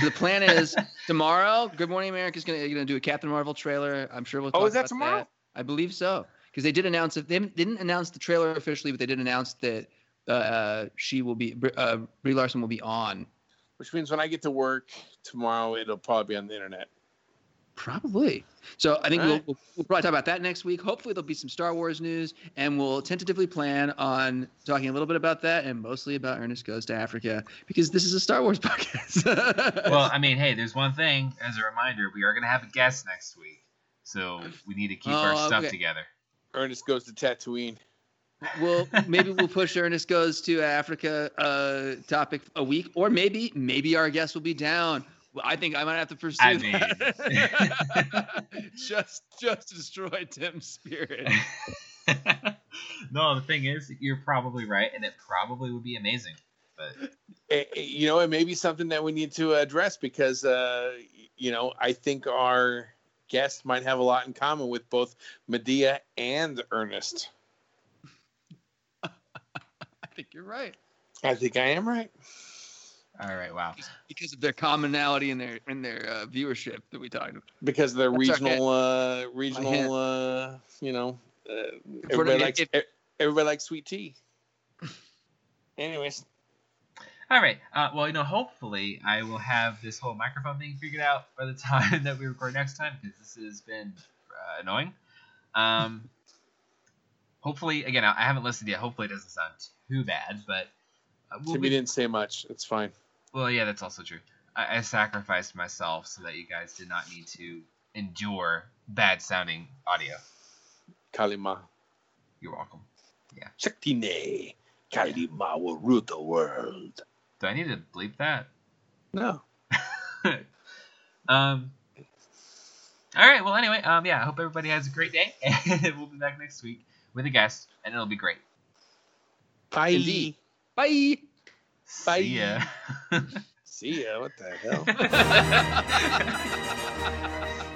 The plan is tomorrow, Good Morning America is going to do a Captain Marvel trailer. I'm sure we'll talk about that. Oh, is that tomorrow? That. I believe so. Because they did announce it. They didn't announce the trailer officially, but they did announce that uh, she will be uh, Brie Larson will be on. Which means when I get to work tomorrow, it'll probably be on the internet. Probably. So I think we'll, right. we'll, we'll probably talk about that next week. Hopefully there'll be some Star Wars news, and we'll tentatively plan on talking a little bit about that and mostly about Ernest Goes to Africa because this is a Star Wars podcast. Well, I mean, hey, there's one thing as a reminder. We are going to have a guest next week, so we need to keep oh, our stuff okay. together. Ernest Goes to Tatooine. Well, maybe we'll push Ernest Goes to Africa uh, topic a week, or maybe maybe our guest will be down. I think I might have to pursue I mean. that. just, just destroy Tim's spirit. No, the thing is, you're probably right, and it probably would be amazing. But it, it, you know, it may be something that we need to address because, uh, you know, I think our guests might have a lot in common with both Medea and Ernest. I think you're right. I think I am right. All right, wow. Because of their commonality in their in their uh, viewership that we talked about. Because of their That's regional, uh, regional, uh, you know, uh, everybody it, likes it, everybody likes sweet tea. Anyways. All right. Uh, well, you know, hopefully I will have this whole microphone thing figured out by the time that we record next time because this has been uh, annoying. Um, hopefully, again, I haven't listened yet. Hopefully it doesn't sound too bad, but uh, we'll Timmy be... didn't say much. It's fine. Well, yeah, that's also true. I, I sacrificed myself so that you guys did not need to endure bad-sounding audio. Kalima. You're welcome. Yeah. Shaktine. Kalima will rule the world. Do I need to bleep that? No. um. All right. Well, anyway, um, yeah, I hope everybody has a great day. And we'll be back next week with a guest, and it'll be great. Bye. Indeed. Bye. Bye. See ya. See ya. What the hell?